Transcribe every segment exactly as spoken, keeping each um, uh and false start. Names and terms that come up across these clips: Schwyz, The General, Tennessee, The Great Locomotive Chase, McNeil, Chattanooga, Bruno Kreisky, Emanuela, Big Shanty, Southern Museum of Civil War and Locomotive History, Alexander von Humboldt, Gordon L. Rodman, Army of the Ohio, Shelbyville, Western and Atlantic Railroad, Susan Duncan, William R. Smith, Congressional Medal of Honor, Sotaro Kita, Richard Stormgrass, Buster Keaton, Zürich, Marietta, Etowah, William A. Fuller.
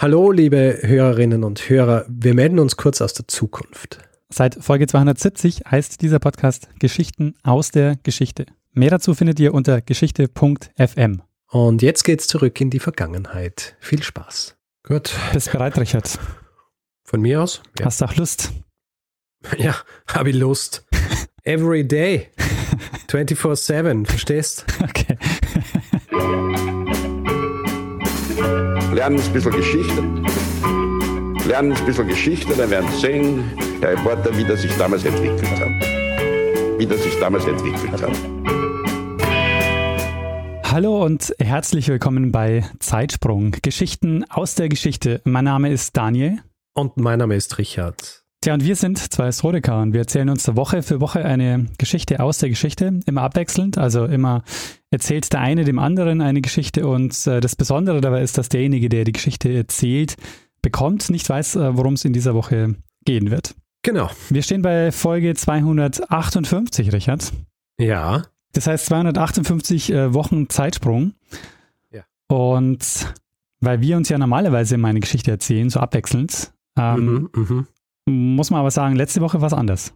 Hallo, liebe Hörerinnen und Hörer, wir melden uns kurz aus der Zukunft. Seit Folge zweihundertsiebzig heißt dieser Podcast Geschichten aus der Geschichte. Mehr dazu findet ihr unter geschichte punkt f m. Und jetzt geht's zurück in die Vergangenheit. Viel Spaß. Gut. Bist bereit, Richard? Von mir aus? Ja. Hast du auch Lust? Ja, hab ich Lust. Every day. vierundzwanzig sieben, verstehst? Okay. Lernen ein bisschen Geschichte. Lernen ein bisschen Geschichte, dann werden Sie sehen, Herr Reporter, wie das sich damals entwickelt hat. Wie das sich damals entwickelt hat. Hallo und herzlich willkommen bei Zeitsprung. Geschichten aus der Geschichte. Mein Name ist Daniel. Und mein Name ist Richard. Tja, und wir sind zwei Historiker und wir erzählen uns Woche für Woche eine Geschichte aus der Geschichte, immer abwechselnd, also immer erzählt der eine dem anderen eine Geschichte und äh, das Besondere dabei ist, dass derjenige, der die Geschichte erzählt, bekommt, nicht weiß, äh, worum es in dieser Woche gehen wird. Genau. Wir stehen bei Folge zweihundertachtundfünfzig, Richard. Ja. Das heißt zweihundertachtundfünfzig äh, Wochen Zeitsprung. Ja. Und weil wir uns ja normalerweise immer eine Geschichte erzählen, so abwechselnd, ähm, mhm, mhm. muss man aber sagen, letzte Woche war es anders.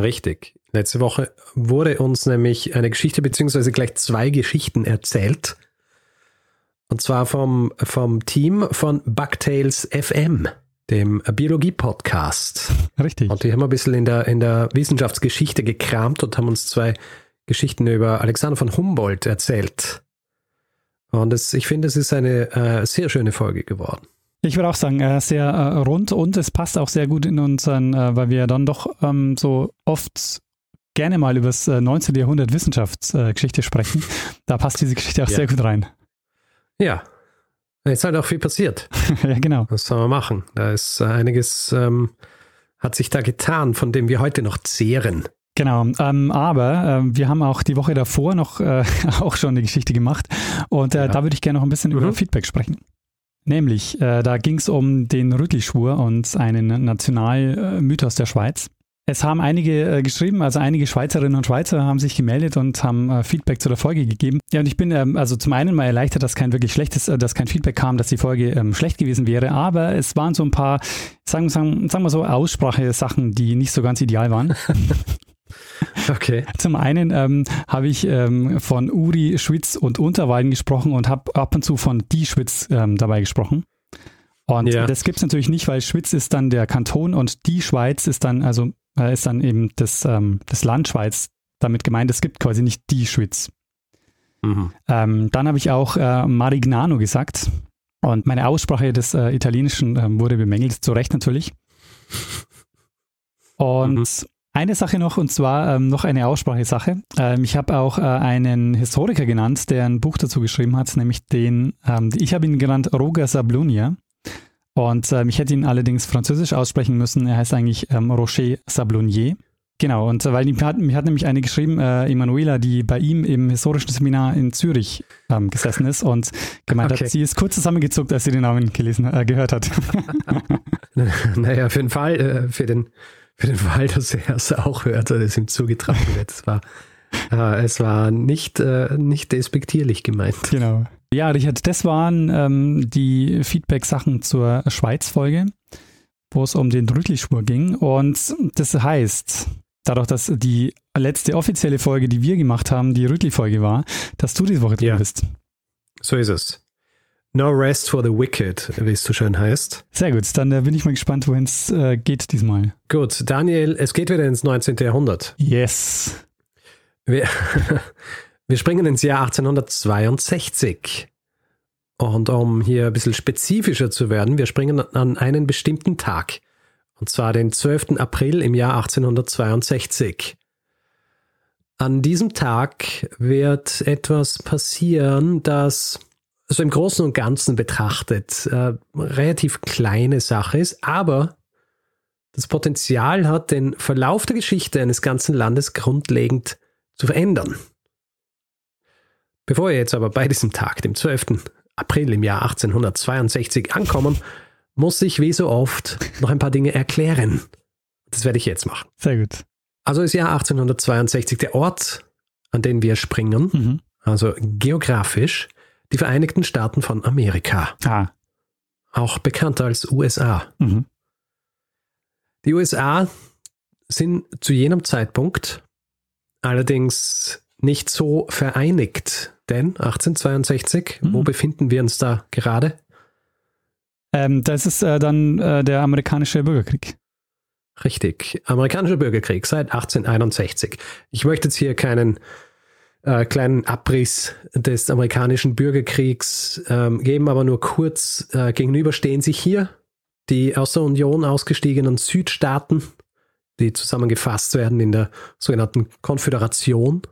Richtig. Letzte Woche wurde uns nämlich eine Geschichte beziehungsweise gleich zwei Geschichten erzählt. Und zwar vom, vom Team von Bucktales F M, dem Biologie-Podcast. Richtig. Und die haben ein bisschen in der, in der Wissenschaftsgeschichte gekramt und haben uns zwei Geschichten über Alexander von Humboldt erzählt. Und das, ich finde, es ist eine äh, sehr schöne Folge geworden. Ich würde auch sagen, sehr rund und es passt auch sehr gut in unseren, weil wir ja dann doch so oft gerne mal über das neunzehnten. Jahrhundert Wissenschaftsgeschichte sprechen. Da passt diese Geschichte auch ja. sehr gut rein. Ja, jetzt halt auch viel passiert. Ja, genau. Was soll man machen? Da ist einiges, ähm, hat sich da getan, von dem wir heute noch zehren. Genau, ähm, aber äh, wir haben auch die Woche davor noch äh, auch schon eine Geschichte gemacht und äh, ja. da würde ich gerne noch ein bisschen mhm. über Feedback sprechen. Nämlich, äh, da ging es um den Rütlischwur und einen Nationalmythos der Schweiz. Es haben einige äh, geschrieben, also einige Schweizerinnen und Schweizer haben sich gemeldet und haben äh, Feedback zu der Folge gegeben. Ja, und ich bin ähm, also zum einen mal erleichtert, dass kein wirklich schlechtes, äh, dass kein Feedback kam, dass die Folge ähm, schlecht gewesen wäre, aber es waren so ein paar, sagen, sagen, sagen wir so, Aussprache-Sachen, die nicht so ganz ideal waren. Okay. Zum einen ähm, habe ich ähm, von Uri, Schwyz und Unterwalden gesprochen und habe ab und zu von die Schwyz ähm, dabei gesprochen. Und ja. das gibt es natürlich nicht, weil Schwyz ist dann der Kanton und die Schweiz ist dann, also äh, ist dann eben das, ähm, das Land Schweiz damit gemeint. Es gibt quasi nicht die Schwyz. Mhm. Ähm, dann habe ich auch äh, Marignano gesagt und meine Aussprache des äh, Italienischen äh, wurde bemängelt, zu Recht natürlich. Und mhm. eine Sache noch, und zwar ähm, noch eine Aussprachesache. Ähm, ich habe auch äh, einen Historiker genannt, der ein Buch dazu geschrieben hat, nämlich den, ähm, ich habe ihn genannt Roger Sablonier. Und ähm, ich hätte ihn allerdings französisch aussprechen müssen. Er heißt eigentlich ähm, Roger Sablonier. Genau, und äh, weil mir hat, hat nämlich eine geschrieben, äh, Emanuela, die bei ihm im historischen Seminar in Zürich ähm, gesessen ist und gemeint okay. hat, sie ist kurz zusammengezuckt, als sie den Namen gelesen, äh, gehört hat. Naja, für den Fall, äh, für den Für den Fall, dass er es auch hört oder es ihm zugetragen wird. Es war, äh, es war nicht, äh, nicht despektierlich gemeint. Genau. Ja, Richard, das waren ähm, die Feedback-Sachen zur Schweiz-Folge, wo es um den Rütlischwur ging. Und das heißt, dadurch, dass die letzte offizielle Folge, die wir gemacht haben, die Rütli-Folge war, dass du diese Woche drin ja. bist. So ist es. No rest for the wicked, wie es so schön heißt. Sehr gut, dann äh, bin ich mal gespannt, wohin es äh, geht diesmal. Gut, Daniel, es geht wieder ins neunzehnten. Jahrhundert. Yes. Wir, wir springen ins Jahr achtzehnhundertzweiundsechzig. Und um hier ein bisschen spezifischer zu werden, wir springen an einen bestimmten Tag. Und zwar den zwölften April im Jahr achtzehnhundertzweiundsechzig. An diesem Tag wird etwas passieren, das... also im Großen und Ganzen betrachtet, äh, relativ kleine Sache ist, aber das Potenzial hat, den Verlauf der Geschichte eines ganzen Landes grundlegend zu verändern. Bevor wir jetzt aber bei diesem Tag, dem zwölften April im Jahr achtzehnhundertzweiundsechzig ankommen, muss ich wie so oft noch ein paar Dinge erklären. Das werde ich jetzt machen. Sehr gut. Also ist Jahr achtzehnhundertzweiundsechzig der Ort, an den wir springen, mhm. also geografisch, die Vereinigten Staaten von Amerika. Ah. auch bekannt als U S A. Mhm. Die U S A sind zu jenem Zeitpunkt allerdings nicht so vereinigt, denn achtzehnhundertzweiundsechzig, mhm. wo befinden wir uns da gerade? Ähm, das ist äh, dann äh, der amerikanische Bürgerkrieg. Richtig, amerikanischer Bürgerkrieg seit achtzehnhunderteinundsechzig. Ich möchte jetzt hier keinen äh, kleinen Abriss des amerikanischen Bürgerkriegs ähm, geben, aber nur kurz äh, gegenüber stehen sich hier die aus der Union ausgestiegenen Südstaaten, die zusammengefasst werden in der sogenannten Konföderation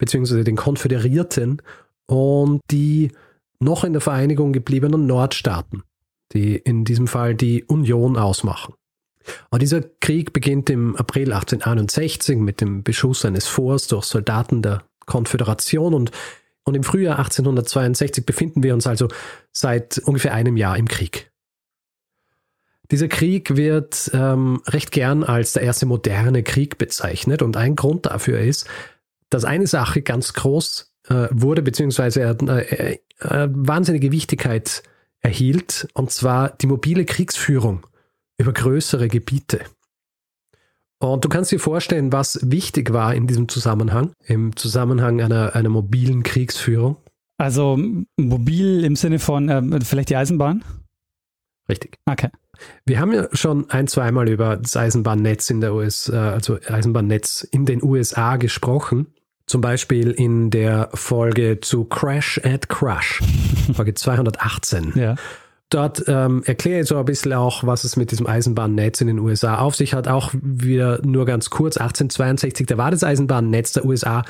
beziehungsweise den Konföderierten, und die noch in der Vereinigung gebliebenen Nordstaaten, die in diesem Fall die Union ausmachen. Und dieser Krieg beginnt im April achtzehnhunderteinundsechzig mit dem Beschuss eines Forts durch Soldaten der Konföderation, und, und im Frühjahr achtzehnhundertzweiundsechzig befinden wir uns also seit ungefähr einem Jahr im Krieg. Dieser Krieg wird ähm, recht gern als der erste moderne Krieg bezeichnet, und ein Grund dafür ist, dass eine Sache ganz groß äh, wurde, beziehungsweise äh, äh, wahnsinnige Wichtigkeit erhielt, und zwar die mobile Kriegsführung über größere Gebiete. Und du kannst dir vorstellen, was wichtig war in diesem Zusammenhang, im Zusammenhang einer, einer mobilen Kriegsführung. Also mobil im Sinne von äh, vielleicht die Eisenbahn? Richtig. Okay. Wir haben ja schon ein-, zweimal über das Eisenbahnnetz in der U S A, also Eisenbahnnetz in den U S A gesprochen. Zum Beispiel in der Folge zu Crash at Crush, Folge zweihundertachtzehn. Ja. Dort ähm, erkläre ich so ein bisschen auch, was es mit diesem Eisenbahnnetz in den U S A auf sich hat. Auch wieder nur ganz kurz, achtzehnhundertzweiundsechzig, da war das Eisenbahnnetz der U S A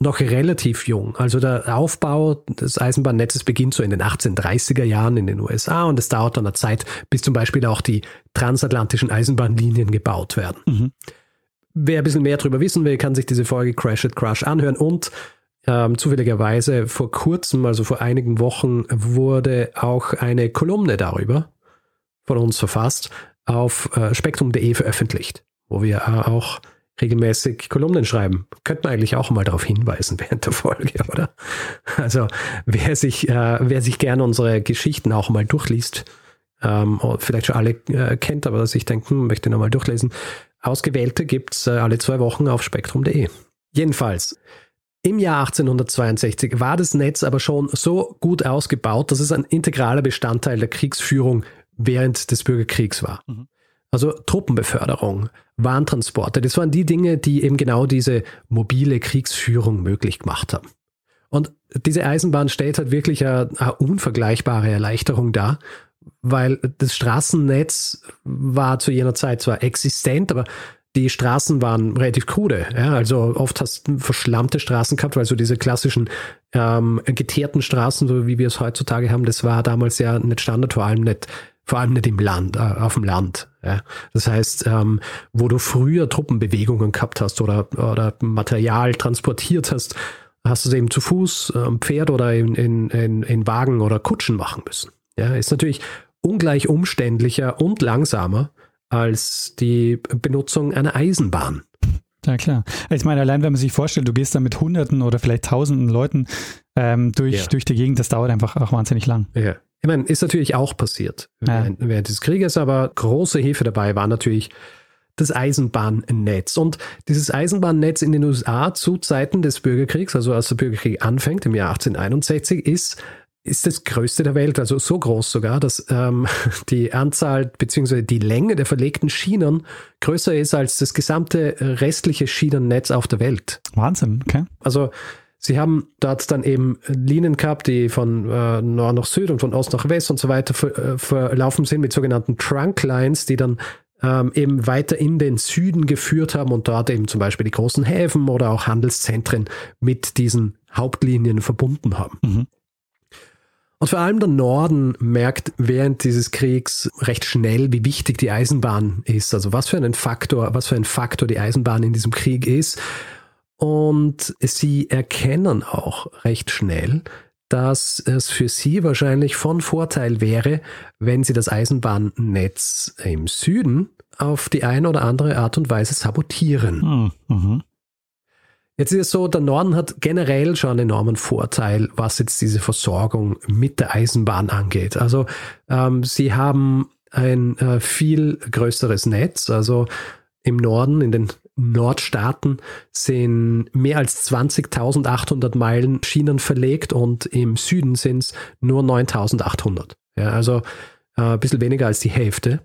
noch relativ jung. Also der Aufbau des Eisenbahnnetzes beginnt so in den achtzehnhundertdreißiger Jahren in den U S A, und es dauert dann eine Zeit, bis zum Beispiel auch die transatlantischen Eisenbahnlinien gebaut werden. Mhm. Wer ein bisschen mehr darüber wissen will, kann sich diese Folge Crash at Crush anhören, und ähm, zufälligerweise vor kurzem, also vor einigen Wochen, wurde auch eine Kolumne darüber von uns verfasst, auf äh, spektrum punkt de veröffentlicht, wo wir äh, auch regelmäßig Kolumnen schreiben. Könnte man eigentlich auch mal darauf hinweisen während der Folge, oder? Also wer sich, äh, wer sich gerne unsere Geschichten auch mal durchliest, ähm, vielleicht schon alle äh, kennt, aber sich denkt, hm, möchte nochmal durchlesen. Ausgewählte gibt es äh, alle zwei Wochen auf spektrum punkt de. Jedenfalls, im Jahr achtzehnhundertzweiundsechzig war das Netz aber schon so gut ausgebaut, dass es ein integraler Bestandteil der Kriegsführung während des Bürgerkriegs war. Mhm. Also Truppenbeförderung, Warntransporte, das waren die Dinge, die eben genau diese mobile Kriegsführung möglich gemacht haben. Und diese Eisenbahn stellt halt wirklich eine, eine unvergleichbare Erleichterung dar, weil das Straßennetz war zu jener Zeit zwar existent, aber die Straßen waren relativ krude. Ja? Also oft hast du verschlammte Straßen gehabt, weil so diese klassischen ähm, geteerten Straßen, so wie wir es heutzutage haben, das war damals ja nicht Standard, vor allem nicht Vor allem nicht im Land, äh, auf dem Land. Ja. Das heißt, ähm, wo du früher Truppenbewegungen gehabt hast oder, oder Material transportiert hast, hast du es eben zu Fuß, am Pferd oder in, in, in, in Wagen oder Kutschen machen müssen. Ja. Ist natürlich ungleich umständlicher und langsamer als die Benutzung einer Eisenbahn. Ja, klar. Ich meine, allein wenn man sich vorstellt, du gehst da mit Hunderten oder vielleicht Tausenden Leuten ähm, durch, ja. durch die Gegend, das dauert einfach auch wahnsinnig lang. Ja. Ich meine, ist natürlich auch passiert ja. während, während des Krieges, aber große Hilfe dabei war natürlich das Eisenbahnnetz. Und dieses Eisenbahnnetz in den U S A zu Zeiten des Bürgerkriegs, also als der Bürgerkrieg anfängt im Jahr achtzehnhunderteinundsechzig, ist, ist das größte der Welt, also so groß sogar, dass ähm, die Anzahl bzw. die Länge der verlegten Schienen größer ist als das gesamte restliche Schienennetz auf der Welt. Wahnsinn, okay. Also sie haben dort dann eben Linien gehabt, die von äh, Nord nach Süd und von Ost nach West und so weiter ver- verlaufen sind mit sogenannten Trunklines, die dann ähm, eben weiter in den Süden geführt haben und dort eben zum Beispiel die großen Häfen oder auch Handelszentren mit diesen Hauptlinien verbunden haben. Mhm. Und vor allem der Norden merkt während dieses Kriegs recht schnell, wie wichtig die Eisenbahn ist. Also was für einen Faktor, was für ein Faktor die Eisenbahn in diesem Krieg ist. Und sie erkennen auch recht schnell, dass es für sie wahrscheinlich von Vorteil wäre, wenn sie das Eisenbahnnetz im Süden auf die eine oder andere Art und Weise sabotieren. Mhm. Jetzt ist es so, der Norden hat generell schon einen enormen Vorteil, was jetzt diese Versorgung mit der Eisenbahn angeht. Also ähm, sie haben ein äh, viel größeres Netz. Also im Norden, in den Nordstaaten, sind mehr als zwanzigtausendachthundert Meilen Schienen verlegt und im Süden sind es nur neuntausendachthundert. Ja, also äh, ein bisschen weniger als die Hälfte.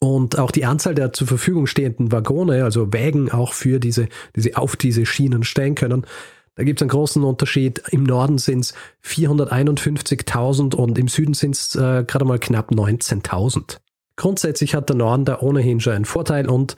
Und auch die Anzahl der zur Verfügung stehenden Waggone, also Wägen auch für diese, die sie auf diese Schienen stellen können, da gibt es einen großen Unterschied. Im Norden sind es vierhunderteinundfünfzigtausend und im Süden sind es äh, gerade mal knapp neunzehntausend. Grundsätzlich hat der Norden da ohnehin schon einen Vorteil und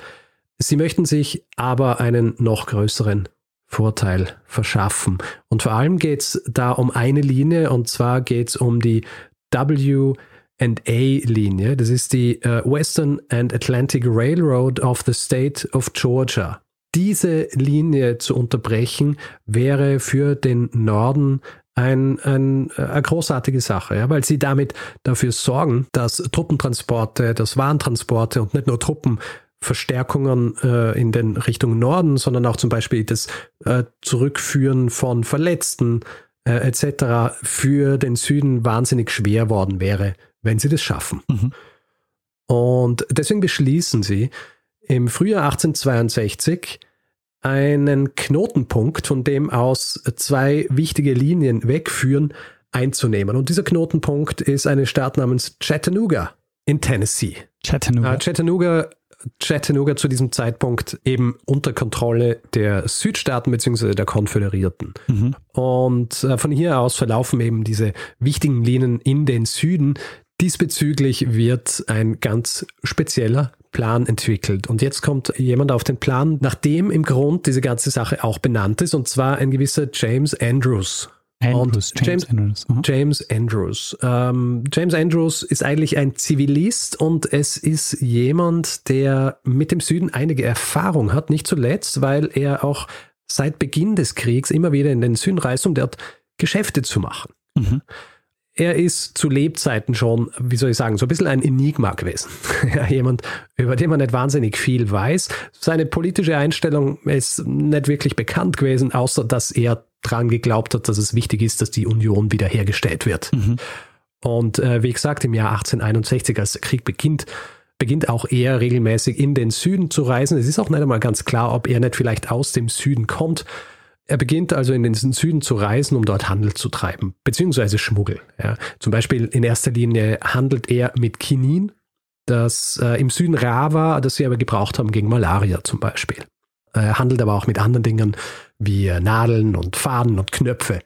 sie möchten sich aber einen noch größeren Vorteil verschaffen. Und vor allem geht es da um eine Linie, und zwar geht es um die W and A-Linie. Das ist die äh, Western and Atlantic Railroad of the State of Georgia. Diese Linie zu unterbrechen, wäre für den Norden ein, ein, eine großartige Sache, ja, weil sie damit dafür sorgen, dass Truppentransporte, dass Warentransporte und nicht nur Truppenverstärkungen äh, in den Richtung Norden, sondern auch zum Beispiel das äh, Zurückführen von Verletzten äh, et cetera für den Süden wahnsinnig schwer worden wäre, wenn sie das schaffen. Mhm. Und deswegen beschließen sie im Frühjahr achtzehnhundertzweiundsechzig einen Knotenpunkt, von dem aus zwei wichtige Linien wegführen, einzunehmen. Und dieser Knotenpunkt ist eine Stadt namens Chattanooga in Tennessee. Chattanooga. Chattanooga, Chattanooga zu diesem Zeitpunkt eben unter Kontrolle der Südstaaten bzw. der Konföderierten. Mhm. Und von hier aus verlaufen eben diese wichtigen Linien in den Süden. Diesbezüglich wird ein ganz spezieller Plan entwickelt. Und jetzt kommt jemand auf den Plan, nachdem im Grund diese ganze Sache auch benannt ist, und zwar ein gewisser James Andrews. Andrews und James, James Andrews. Mhm. James Andrews. Ähm, James Andrews ist eigentlich ein Zivilist und es ist jemand, der mit dem Süden einige Erfahrung hat, nicht zuletzt, weil er auch seit Beginn des Kriegs immer wieder in den Süden reist, um dort Geschäfte zu machen. Mhm. Er ist zu Lebzeiten schon, wie soll ich sagen, so ein bisschen ein Enigma gewesen. Jemand, über den man nicht wahnsinnig viel weiß. Seine politische Einstellung ist nicht wirklich bekannt gewesen, außer dass er dran geglaubt hat, dass es wichtig ist, dass die Union wiederhergestellt wird. Mhm. Und äh, wie gesagt, im Jahr achtzehnhunderteinundsechzig, als der Krieg beginnt, beginnt auch er regelmäßig in den Süden zu reisen. Es ist auch nicht einmal ganz klar, ob er nicht vielleicht aus dem Süden kommt. Er beginnt also in den Süden zu reisen, um dort Handel zu treiben, beziehungsweise Schmuggel. Ja. Zum Beispiel in erster Linie handelt er mit Kinin, das äh, im Süden rar war, das sie aber gebraucht haben gegen Malaria zum Beispiel. Er handelt aber auch mit anderen Dingen wie äh, Nadeln und Faden und Knöpfe,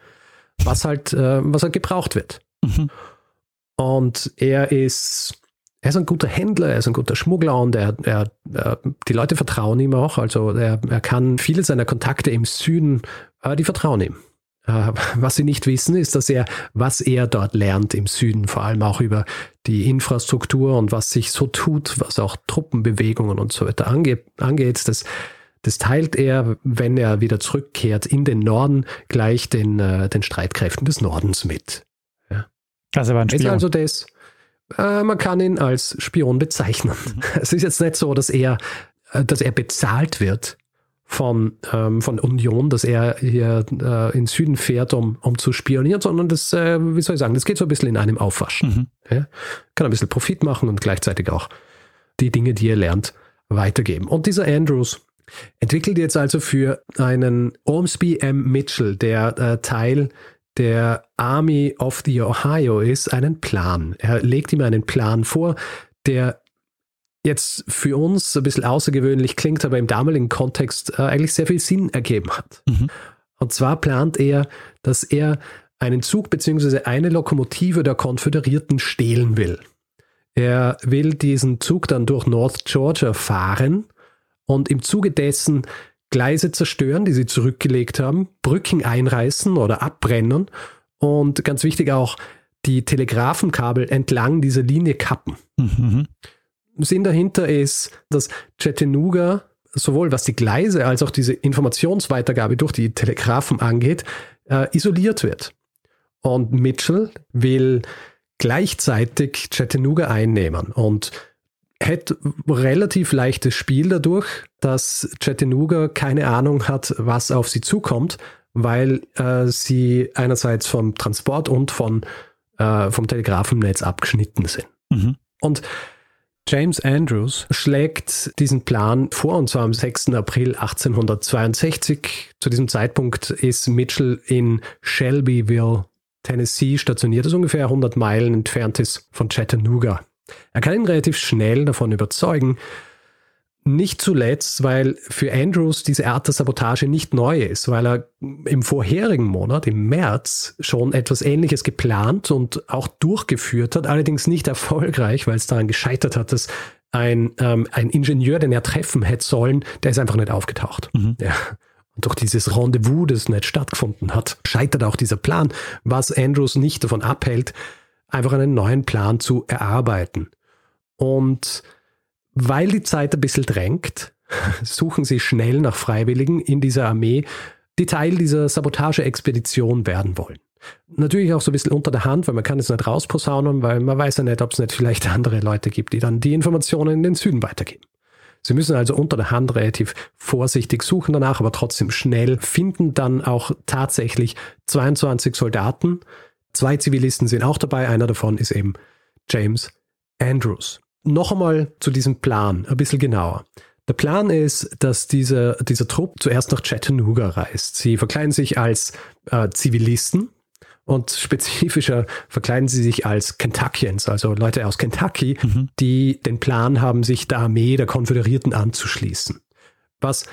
was halt, äh, was halt gebraucht wird. Mhm. Und er ist, er ist ein guter Händler, er ist ein guter Schmuggler und er, er, er, die Leute vertrauen ihm auch. Also er, er kann viele seiner Kontakte im Süden, äh, die vertrauen ihm. Äh, was sie nicht wissen, ist, dass er, was er dort lernt im Süden, vor allem auch über die Infrastruktur und was sich so tut, was auch Truppenbewegungen und so weiter ange, angeht, das Das teilt er, wenn er wieder zurückkehrt in den Norden, gleich den, äh, den Streitkräften des Nordens mit. Ja. Also er war ein Spion. Ist also das, äh, man kann ihn als Spion bezeichnen. Mhm. Es ist jetzt nicht so, dass er, äh, dass er bezahlt wird von, ähm, von Union, dass er hier äh, in Süden fährt, um, um zu spionieren, sondern das, äh, wie soll ich sagen, das geht so ein bisschen in einem Aufwaschen. Mhm. Ja. Kann ein bisschen Profit machen und gleichzeitig auch die Dinge, die er lernt, weitergeben. Und dieser Andrews entwickelt jetzt also für einen Ormsby M. Mitchell, der äh, Teil der Army of the Ohio ist, einen Plan. Er legt ihm einen Plan vor, der jetzt für uns ein bisschen außergewöhnlich klingt, aber im damaligen Kontext äh, eigentlich sehr viel Sinn ergeben hat. Mhm. Und zwar plant er, dass er einen Zug bzw. eine Lokomotive der Konföderierten stehlen will. Er will diesen Zug dann durch North Georgia fahren und im Zuge dessen Gleise zerstören, die sie zurückgelegt haben, Brücken einreißen oder abbrennen und ganz wichtig auch die Telegrafenkabel entlang dieser Linie kappen. Mhm. Sinn dahinter ist, dass Chattanooga, sowohl was die Gleise als auch diese Informationsweitergabe durch die Telegrafen angeht, äh, isoliert wird. Und Mitchell will gleichzeitig Chattanooga einnehmen und hat relativ leichtes Spiel dadurch, dass Chattanooga keine Ahnung hat, was auf sie zukommt, weil äh, sie einerseits vom Transport und von, äh, vom Telegrafennetz abgeschnitten sind. Mhm. Und James Andrews schlägt diesen Plan vor, und zwar am sechsten April achtzehnhundertzweiundsechzig. Zu diesem Zeitpunkt ist Mitchell in Shelbyville, Tennessee, stationiert, das ungefähr hundert Meilen entfernt ist von Chattanooga. Er kann ihn relativ schnell davon überzeugen, nicht zuletzt, weil für Andrews diese Art der Sabotage nicht neu ist, weil er im vorherigen Monat, im März, schon etwas Ähnliches geplant und auch durchgeführt hat, allerdings nicht erfolgreich, weil es daran gescheitert hat, dass ein, ähm, ein Ingenieur, den er treffen hätte sollen, der ist einfach nicht aufgetaucht. Mhm. Ja. Und durch dieses Rendezvous, das nicht stattgefunden hat, scheitert auch dieser Plan, was Andrews nicht davon abhält, einfach einen neuen Plan zu erarbeiten. Und weil die Zeit ein bisschen drängt, suchen sie schnell nach Freiwilligen in dieser Armee, die Teil dieser Sabotage-Expedition werden wollen. Natürlich auch so ein bisschen unter der Hand, weil man kann es nicht rausposaunen, weil man weiß ja nicht, ob es nicht vielleicht andere Leute gibt, die dann die Informationen in den Süden weitergeben. Sie müssen also unter der Hand relativ vorsichtig suchen danach, aber trotzdem schnell, finden dann auch tatsächlich zweiundzwanzig Soldaten. Zwei Zivilisten sind auch dabei, einer davon ist eben James Andrews. Noch einmal zu diesem Plan, ein bisschen genauer. Der Plan ist, dass dieser, dieser Trupp zuerst nach Chattanooga reist. Sie verkleiden sich als äh, Zivilisten und spezifischer verkleiden sie sich als Kentuckians, also Leute aus Kentucky, mhm. die den Plan haben, sich der Armee der Konföderierten anzuschließen. Was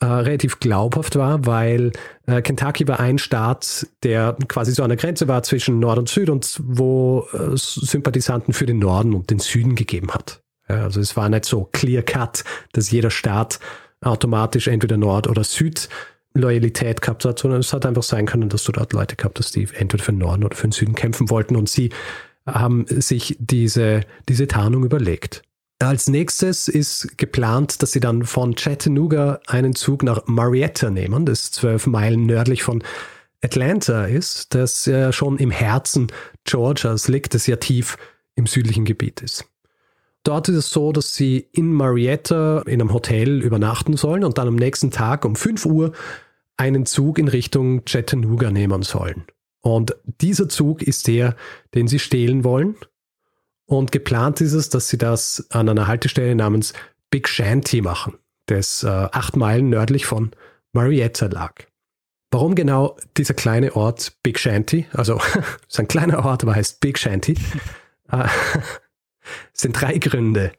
äh, relativ glaubhaft war, weil äh, Kentucky war ein Staat, der quasi so an der Grenze war zwischen Nord und Süd und wo äh, Sympathisanten für den Norden und den Süden gegeben hat. Ja, also es war nicht so clear-cut, dass jeder Staat automatisch entweder Nord- oder Süd-Loyalität gehabt hat, sondern es hat einfach sein können, dass du dort Leute gehabt hast, die entweder für den Norden oder für den Süden kämpfen wollten, und sie haben sich diese, diese Tarnung überlegt. Als nächstes ist geplant, dass sie dann von Chattanooga einen Zug nach Marietta nehmen, das zwölf Meilen nördlich von Atlanta ist, das ja schon im Herzen Georgias liegt, das ja tief im südlichen Gebiet ist. Dort ist es so, dass sie in Marietta in einem Hotel übernachten sollen und dann am nächsten Tag um fünf Uhr einen Zug in Richtung Chattanooga nehmen sollen. Und dieser Zug ist der, den sie stehlen wollen. Und geplant ist es, dass sie das an einer Haltestelle namens Big Shanty machen, das äh, acht Meilen nördlich von Marietta lag. Warum genau dieser kleine Ort Big Shanty? Also, es ist ein kleiner Ort, aber heißt Big Shanty. äh, es sind drei Gründe.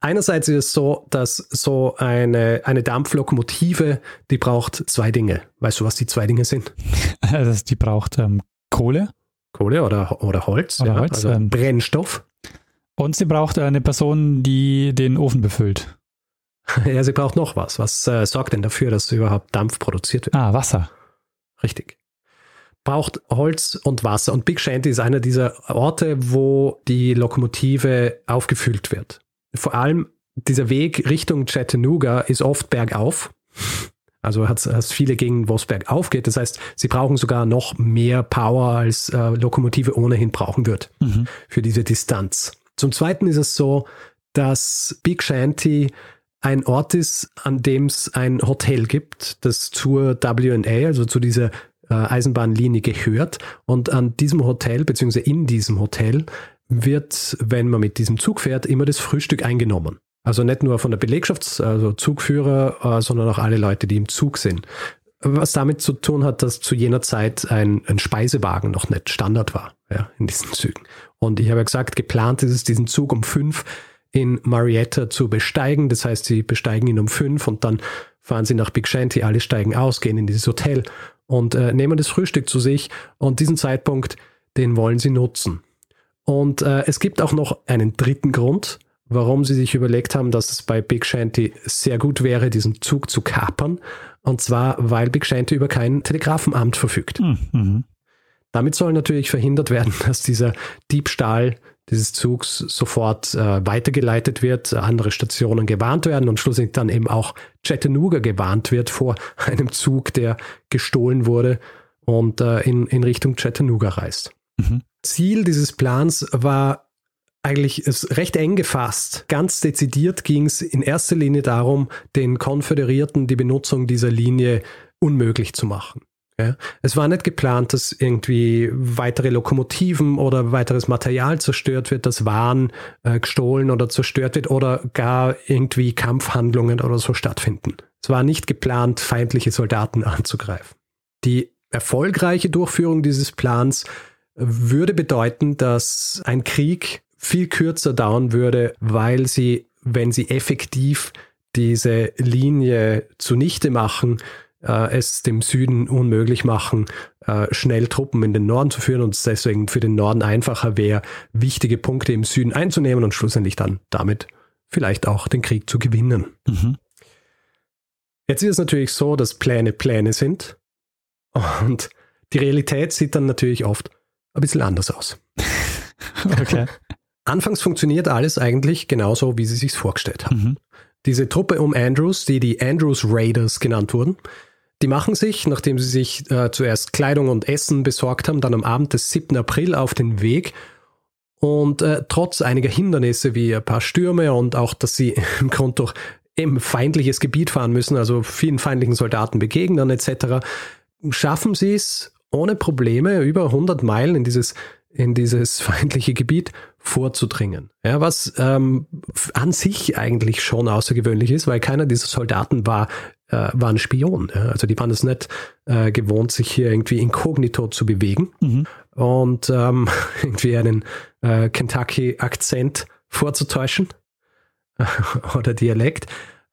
Einerseits ist es so, dass so eine, eine Dampflokomotive, die braucht zwei Dinge. Weißt du, was die zwei Dinge sind? Also, die braucht ähm, Kohle. Kohle oder, oder Holz. Oder ja, Holz, also ähm, Brennstoff. Und sie braucht eine Person, die den Ofen befüllt. Ja, sie braucht noch was. Was äh, sorgt denn dafür, dass überhaupt Dampf produziert wird? Ah, Wasser. Richtig. Braucht Holz und Wasser. Und Big Shanty ist einer dieser Orte, wo die Lokomotive aufgefüllt wird. Vor allem dieser Weg Richtung Chattanooga ist oft bergauf. Also hat es viele Gegenden, wo es bergauf geht. Das heißt, sie brauchen sogar noch mehr Power, als äh, Lokomotive ohnehin brauchen wird, mhm. für diese Distanz. Zum Zweiten ist es so, dass Big Shanty ein Ort ist, an dem es ein Hotel gibt, das zur W und A, also zu dieser äh, Eisenbahnlinie gehört. Und an diesem Hotel, beziehungsweise in diesem Hotel, wird, wenn man mit diesem Zug fährt, immer das Frühstück eingenommen. Also nicht nur von der Belegschaft, also Zugführer, sondern auch alle Leute, die im Zug sind. Was damit zu tun hat, dass zu jener Zeit ein, ein Speisewagen noch nicht Standard war, ja, in diesen Zügen. Und ich habe ja gesagt, geplant ist es, diesen Zug um fünf in Marietta zu besteigen. Das heißt, sie besteigen ihn um fünf und dann fahren sie nach Big Shanty, alle steigen aus, gehen in dieses Hotel und äh, nehmen das Frühstück zu sich. Und diesen Zeitpunkt, den wollen sie nutzen. Und äh, es gibt auch noch einen dritten Grund, warum sie sich überlegt haben, dass es bei Big Shanty sehr gut wäre, diesen Zug zu kapern. Und zwar, weil Big Shanty über kein Telegrafenamt verfügt. Mhm. Damit soll natürlich verhindert werden, dass dieser Diebstahl dieses Zugs sofort äh, weitergeleitet wird, andere Stationen gewarnt werden und schlussendlich dann eben auch Chattanooga gewarnt wird vor einem Zug, der gestohlen wurde und äh, in, in Richtung Chattanooga reist. Mhm. Ziel dieses Plans war, eigentlich ist recht eng gefasst. Ganz dezidiert ging es in erster Linie darum, den Konföderierten die Benutzung dieser Linie unmöglich zu machen. Ja. Es war nicht geplant, dass irgendwie weitere Lokomotiven oder weiteres Material zerstört wird, dass Waren äh, gestohlen oder zerstört wird oder gar irgendwie Kampfhandlungen oder so stattfinden. Es war nicht geplant, feindliche Soldaten anzugreifen. Die erfolgreiche Durchführung dieses Plans würde bedeuten, dass ein Krieg viel kürzer dauern würde, weil sie, wenn sie effektiv diese Linie zunichte machen, es dem Süden unmöglich machen, schnell Truppen in den Norden zu führen und es deswegen für den Norden einfacher wäre, wichtige Punkte im Süden einzunehmen und schlussendlich dann damit vielleicht auch den Krieg zu gewinnen. Mhm. Jetzt ist es natürlich so, dass Pläne Pläne sind und die Realität sieht dann natürlich oft ein bisschen anders aus. Okay. Anfangs funktioniert alles eigentlich genauso, wie sie sich's vorgestellt haben. Mhm. Diese Truppe um Andrews, die die Andrews Raiders genannt wurden, die machen sich, nachdem sie sich äh, zuerst Kleidung und Essen besorgt haben, dann am Abend des siebten April auf den Weg und äh, trotz einiger Hindernisse wie ein paar Stürme und auch, dass sie im Grunde durch eben feindliches Gebiet fahren müssen, also vielen feindlichen Soldaten begegnen et cetera, schaffen sie es ohne Probleme über hundert Meilen in dieses in dieses feindliche Gebiet vorzudringen. Ja, was ähm, an sich eigentlich schon außergewöhnlich ist, weil keiner dieser Soldaten war, äh, war ein Spion. Ja? Also die waren es nicht äh, gewohnt, sich hier irgendwie inkognito zu bewegen mhm. und ähm, irgendwie einen äh, Kentucky-Akzent vorzutäuschen oder Dialekt.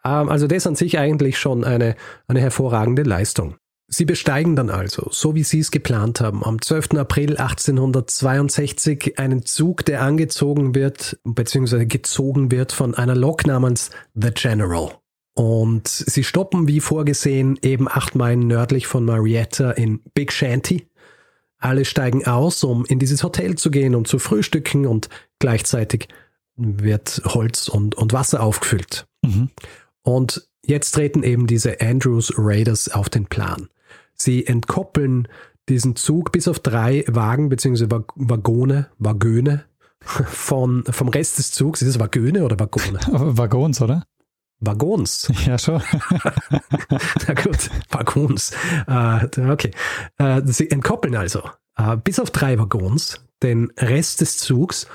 Ähm, also das an sich eigentlich schon eine, eine hervorragende Leistung. Sie besteigen dann also, so wie sie es geplant haben, am zwölften April achtzehnhundertzweiundsechzig einen Zug, der angezogen wird, beziehungsweise gezogen wird von einer Lok namens The General. Und sie stoppen, wie vorgesehen, eben acht Meilen nördlich von Marietta in Big Shanty. Alle steigen aus, um in dieses Hotel zu gehen, um zu frühstücken und gleichzeitig wird Holz und, und Wasser aufgefüllt. Mhm. Und jetzt treten eben diese Andrews Raiders auf den Plan. Sie entkoppeln diesen Zug bis auf drei Wagen bzw. Waggone, Waggöne vom, vom Rest des Zugs. Ist es Waggöne oder Waggone? Waggons, oder? Waggons. Ja, schon. Na gut, Waggons. Äh, okay. Äh, sie entkoppeln also äh, bis auf drei Waggons den Rest des Zugs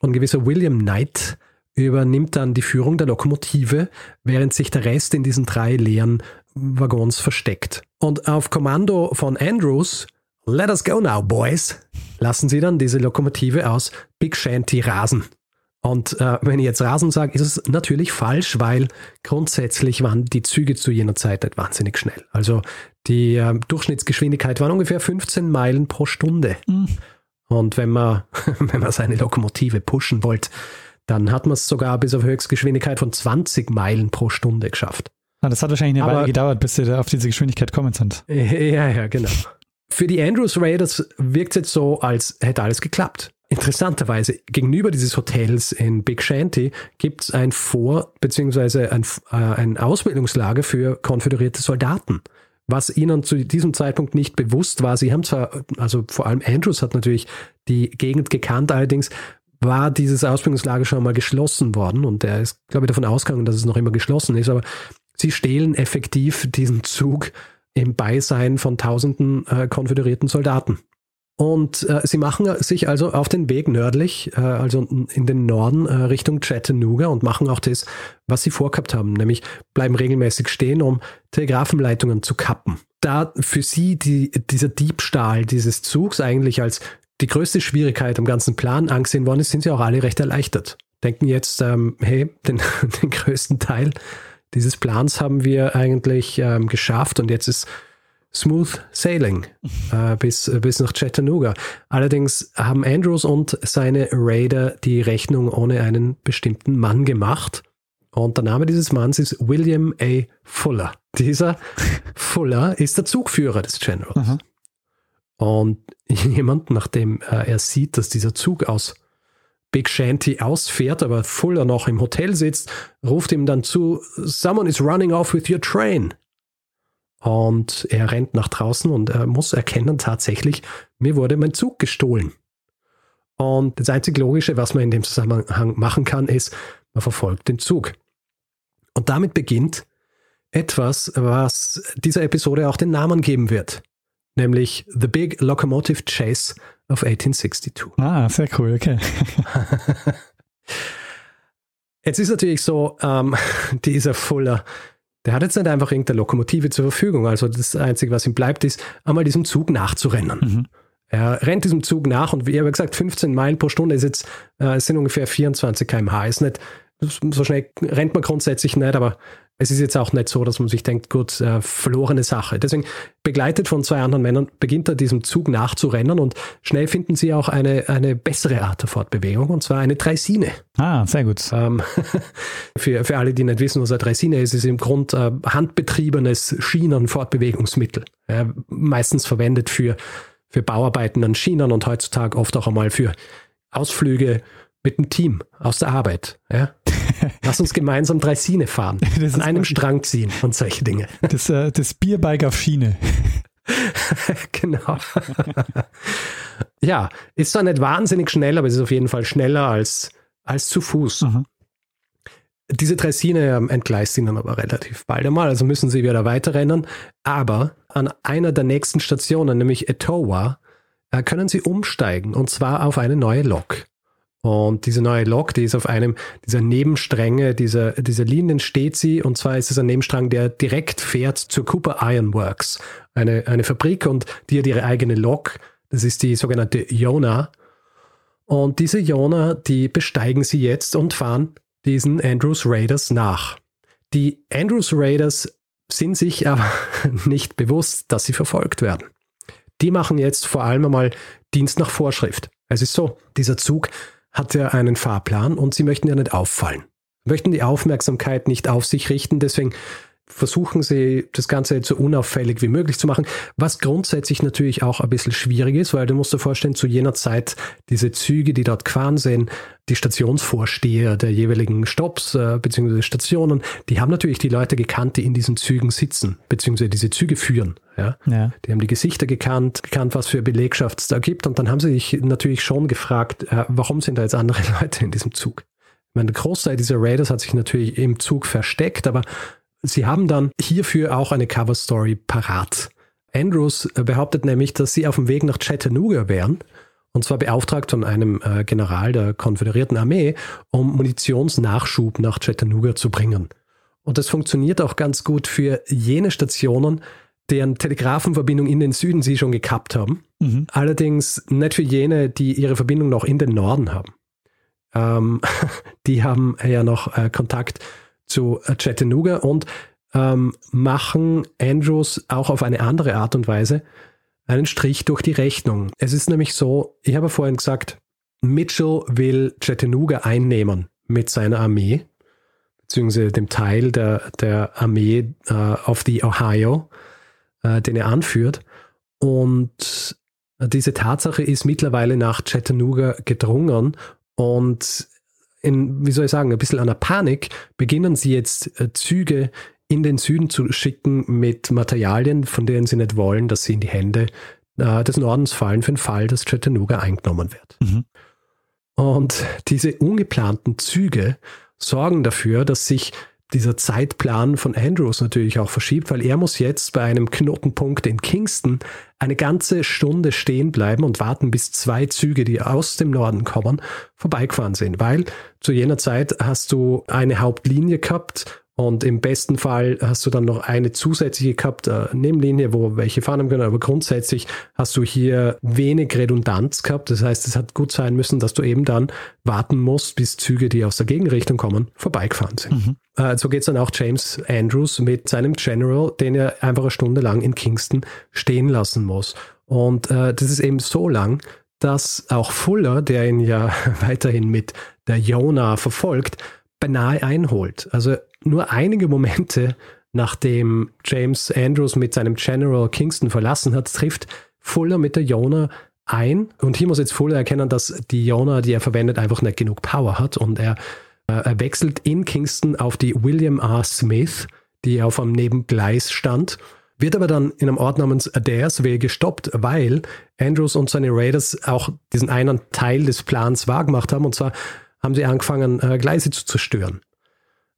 und gewisser William Knight übernimmt dann die Führung der Lokomotive, während sich der Rest in diesen drei leeren Waggons versteckt. Und auf Kommando von Andrews, let us go now, boys, lassen sie dann diese Lokomotive aus Big Shanty rasen. Und äh, wenn ich jetzt rasen sage, ist es natürlich falsch, weil grundsätzlich waren die Züge zu jener Zeit nicht wahnsinnig schnell. Also die äh, Durchschnittsgeschwindigkeit waren ungefähr fünfzehn Meilen pro Stunde. Mhm. Und wenn man, wenn man seine Lokomotive pushen wollte, dann hat man es sogar bis auf Höchstgeschwindigkeit von zwanzig Meilen pro Stunde geschafft. Ah, das hat wahrscheinlich eine Aber, Weile gedauert, bis sie da auf diese Geschwindigkeit gekommen sind. Ja, ja, genau. Für die Andrews Raiders wirkt es jetzt so, als hätte alles geklappt. Interessanterweise, gegenüber dieses Hotels in Big Shanty gibt es ein Vor- bzw. ein, äh, ein Ausbildungslager für konföderierte Soldaten, was ihnen zu diesem Zeitpunkt nicht bewusst war. Sie haben zwar, also vor allem Andrews hat natürlich die Gegend gekannt, allerdings war dieses Ausbildungslager schon mal geschlossen worden und er ist, glaube ich, davon ausgegangen, dass es noch immer geschlossen ist, aber sie stehlen effektiv diesen Zug im Beisein von tausenden äh, konföderierten Soldaten. Und äh, sie machen sich also auf den Weg nördlich, äh, also in den Norden äh, Richtung Chattanooga und machen auch das, was sie vorgehabt haben, nämlich bleiben regelmäßig stehen, um Telegrafenleitungen zu kappen. Da für sie die, dieser Diebstahl dieses Zugs eigentlich als die größte Schwierigkeit am ganzen Plan angesehen worden ist, sind sie auch alle recht erleichtert. Denken jetzt, ähm, hey, den, den größten Teil dieses Plans haben wir eigentlich ähm, geschafft und jetzt ist smooth sailing äh, bis, bis nach Chattanooga. Allerdings haben Andrews und seine Raider die Rechnung ohne einen bestimmten Mann gemacht und der Name dieses Manns ist William A. Fuller. Dieser Fuller ist der Zugführer des Generals. Aha. Und jemand, nachdem äh, er sieht, dass dieser Zug aus Big Shanty ausfährt, aber Fuller noch im Hotel sitzt, ruft ihm dann zu, someone is running off with your train. Und er rennt nach draußen und er muss erkennen, tatsächlich, mir wurde mein Zug gestohlen. Und das einzig Logische, was man in dem Zusammenhang machen kann, ist, man verfolgt den Zug. Und damit beginnt etwas, was dieser Episode auch den Namen geben wird, nämlich The Big Locomotive Chase of eighteen sixty-two. Ah, sehr cool, okay. Jetzt ist natürlich so, ähm, dieser Fuller, der hat jetzt nicht einfach irgendeine Lokomotive zur Verfügung. Also das Einzige, was ihm bleibt, ist, einmal diesem Zug nachzurennen. Mhm. Er rennt diesem Zug nach und wie ich habe gesagt, fünfzehn Meilen pro Stunde ist jetzt, äh, sind ungefähr vierundzwanzig Kilometer pro Stunde. Ist nicht, so schnell rennt man grundsätzlich nicht, aber es ist jetzt auch nicht so, dass man sich denkt, gut, äh, verlorene Sache. Deswegen, begleitet von zwei anderen Männern, beginnt er diesem Zug nachzurennen und schnell finden sie auch eine, eine bessere Art der Fortbewegung, und zwar eine Draisine. Ah, sehr gut. Ähm, für, für alle, die nicht wissen, was eine Draisine ist, ist im Grund äh, handbetriebenes Schienen-Fortbewegungsmittel. Äh, meistens verwendet für, für Bauarbeiten an Schienen und heutzutage oft auch einmal für Ausflüge mit dem Team aus der Arbeit. Ja? Lass uns gemeinsam Draisine fahren, an einem Strang ziehen und solche Dinge. Das, äh, das Bierbike auf Schiene. Genau. Ja, ist zwar nicht wahnsinnig schnell, aber es ist auf jeden Fall schneller als, als zu Fuß. Mhm. Diese Draisine entgleist ihnen aber relativ bald einmal, also müssen sie wieder weiterrennen. Aber an einer der nächsten Stationen, nämlich Etowah, können sie umsteigen, und zwar auf eine neue Lok. Und diese neue Lok, die ist auf einem dieser Nebenstränge, dieser, dieser Linien steht sie. Und zwar ist es ein Nebenstrang, der direkt fährt zur Cooper Iron Works. Eine, eine Fabrik, und die hat ihre eigene Lok. Das ist die sogenannte Yonah. Und diese Yonah, die besteigen sie jetzt und fahren diesen Andrews Raiders nach. Die Andrews Raiders sind sich aber nicht bewusst, dass sie verfolgt werden. Die machen jetzt vor allem einmal Dienst nach Vorschrift. Es ist so, dieser Zug hat er einen Fahrplan und sie möchten ja nicht auffallen. Möchten die Aufmerksamkeit nicht auf sich richten, deswegen versuchen sie, das Ganze so unauffällig wie möglich zu machen, was grundsätzlich natürlich auch ein bisschen schwierig ist, weil du musst dir vorstellen, zu jener Zeit, diese Züge, die dort gefahren sind, die Stationsvorsteher der jeweiligen Stops äh, bzw. Stationen, die haben natürlich die Leute gekannt, die in diesen Zügen sitzen, beziehungsweise diese Züge führen. Ja? Ja. Die haben die Gesichter gekannt, gekannt, was für Belegschaft es da gibt, und dann haben sie sich natürlich schon gefragt, äh, warum sind da jetzt andere Leute in diesem Zug? Ich meine, der Großteil dieser Raiders hat sich natürlich im Zug versteckt, aber sie haben dann hierfür auch eine Cover-Story parat. Andrews behauptet nämlich, dass sie auf dem Weg nach Chattanooga wären, und zwar beauftragt von einem General der konföderierten Armee, um Munitionsnachschub nach Chattanooga zu bringen. Und das funktioniert auch ganz gut für jene Stationen, deren Telegrafenverbindung in den Süden sie schon gekappt haben. Mhm. Allerdings nicht für jene, die ihre Verbindung noch in den Norden haben. Ähm, die haben ja noch äh, Kontakt zu Chattanooga und ähm, machen Andrews auch auf eine andere Art und Weise einen Strich durch die Rechnung. Es ist nämlich so, ich habe vorhin gesagt, Mitchell will Chattanooga einnehmen mit seiner Armee, beziehungsweise dem Teil der, der Armee äh, of the Ohio, äh, den er anführt. Und diese Tatsache ist mittlerweile nach Chattanooga gedrungen und in, wie soll ich sagen, ein bisschen an der Panik, beginnen sie jetzt Züge in den Süden zu schicken mit Materialien, von denen sie nicht wollen, dass sie in die Hände äh, des Nordens fallen, für den Fall, dass Chattanooga eingenommen wird. Mhm. Und diese ungeplanten Züge sorgen dafür, dass sich dieser Zeitplan von Andrews natürlich auch verschiebt, weil er muss jetzt bei einem Knotenpunkt in Kingston eine ganze Stunde stehen bleiben und warten, bis zwei Züge, die aus dem Norden kommen, vorbeigefahren sind. Weil zu jener Zeit hast du eine Hauptlinie gehabt und im besten Fall hast du dann noch eine zusätzliche gehabt, äh, Nebenlinie, wo welche fahren haben können, aber grundsätzlich hast du hier wenig Redundanz gehabt. Das heißt, es hat gut sein müssen, dass du eben dann warten musst, bis Züge, die aus der Gegenrichtung kommen, vorbeigefahren sind. Mhm. Äh, so geht es dann auch James Andrews mit seinem General, den er einfach eine Stunde lang in Kingston stehen lassen muss. Und äh, das ist eben so lang, dass auch Fuller, der ihn ja weiterhin mit der Yonah verfolgt, beinahe einholt. Also nur einige Momente, nachdem James Andrews mit seinem General Kingston verlassen hat, trifft Fuller mit der Yonah ein. Und hier muss jetzt Fuller erkennen, dass die Yonah, die er verwendet, einfach nicht genug Power hat. Und er, äh, er wechselt in Kingston auf die William R. Smith, die auf einem Nebengleis stand. wird aber dann in einem Ort namens Adairsville gestoppt, weil Andrews und seine Raiders auch diesen einen Teil des Plans wahrgemacht haben, und zwar haben sie angefangen, Gleise zu zerstören.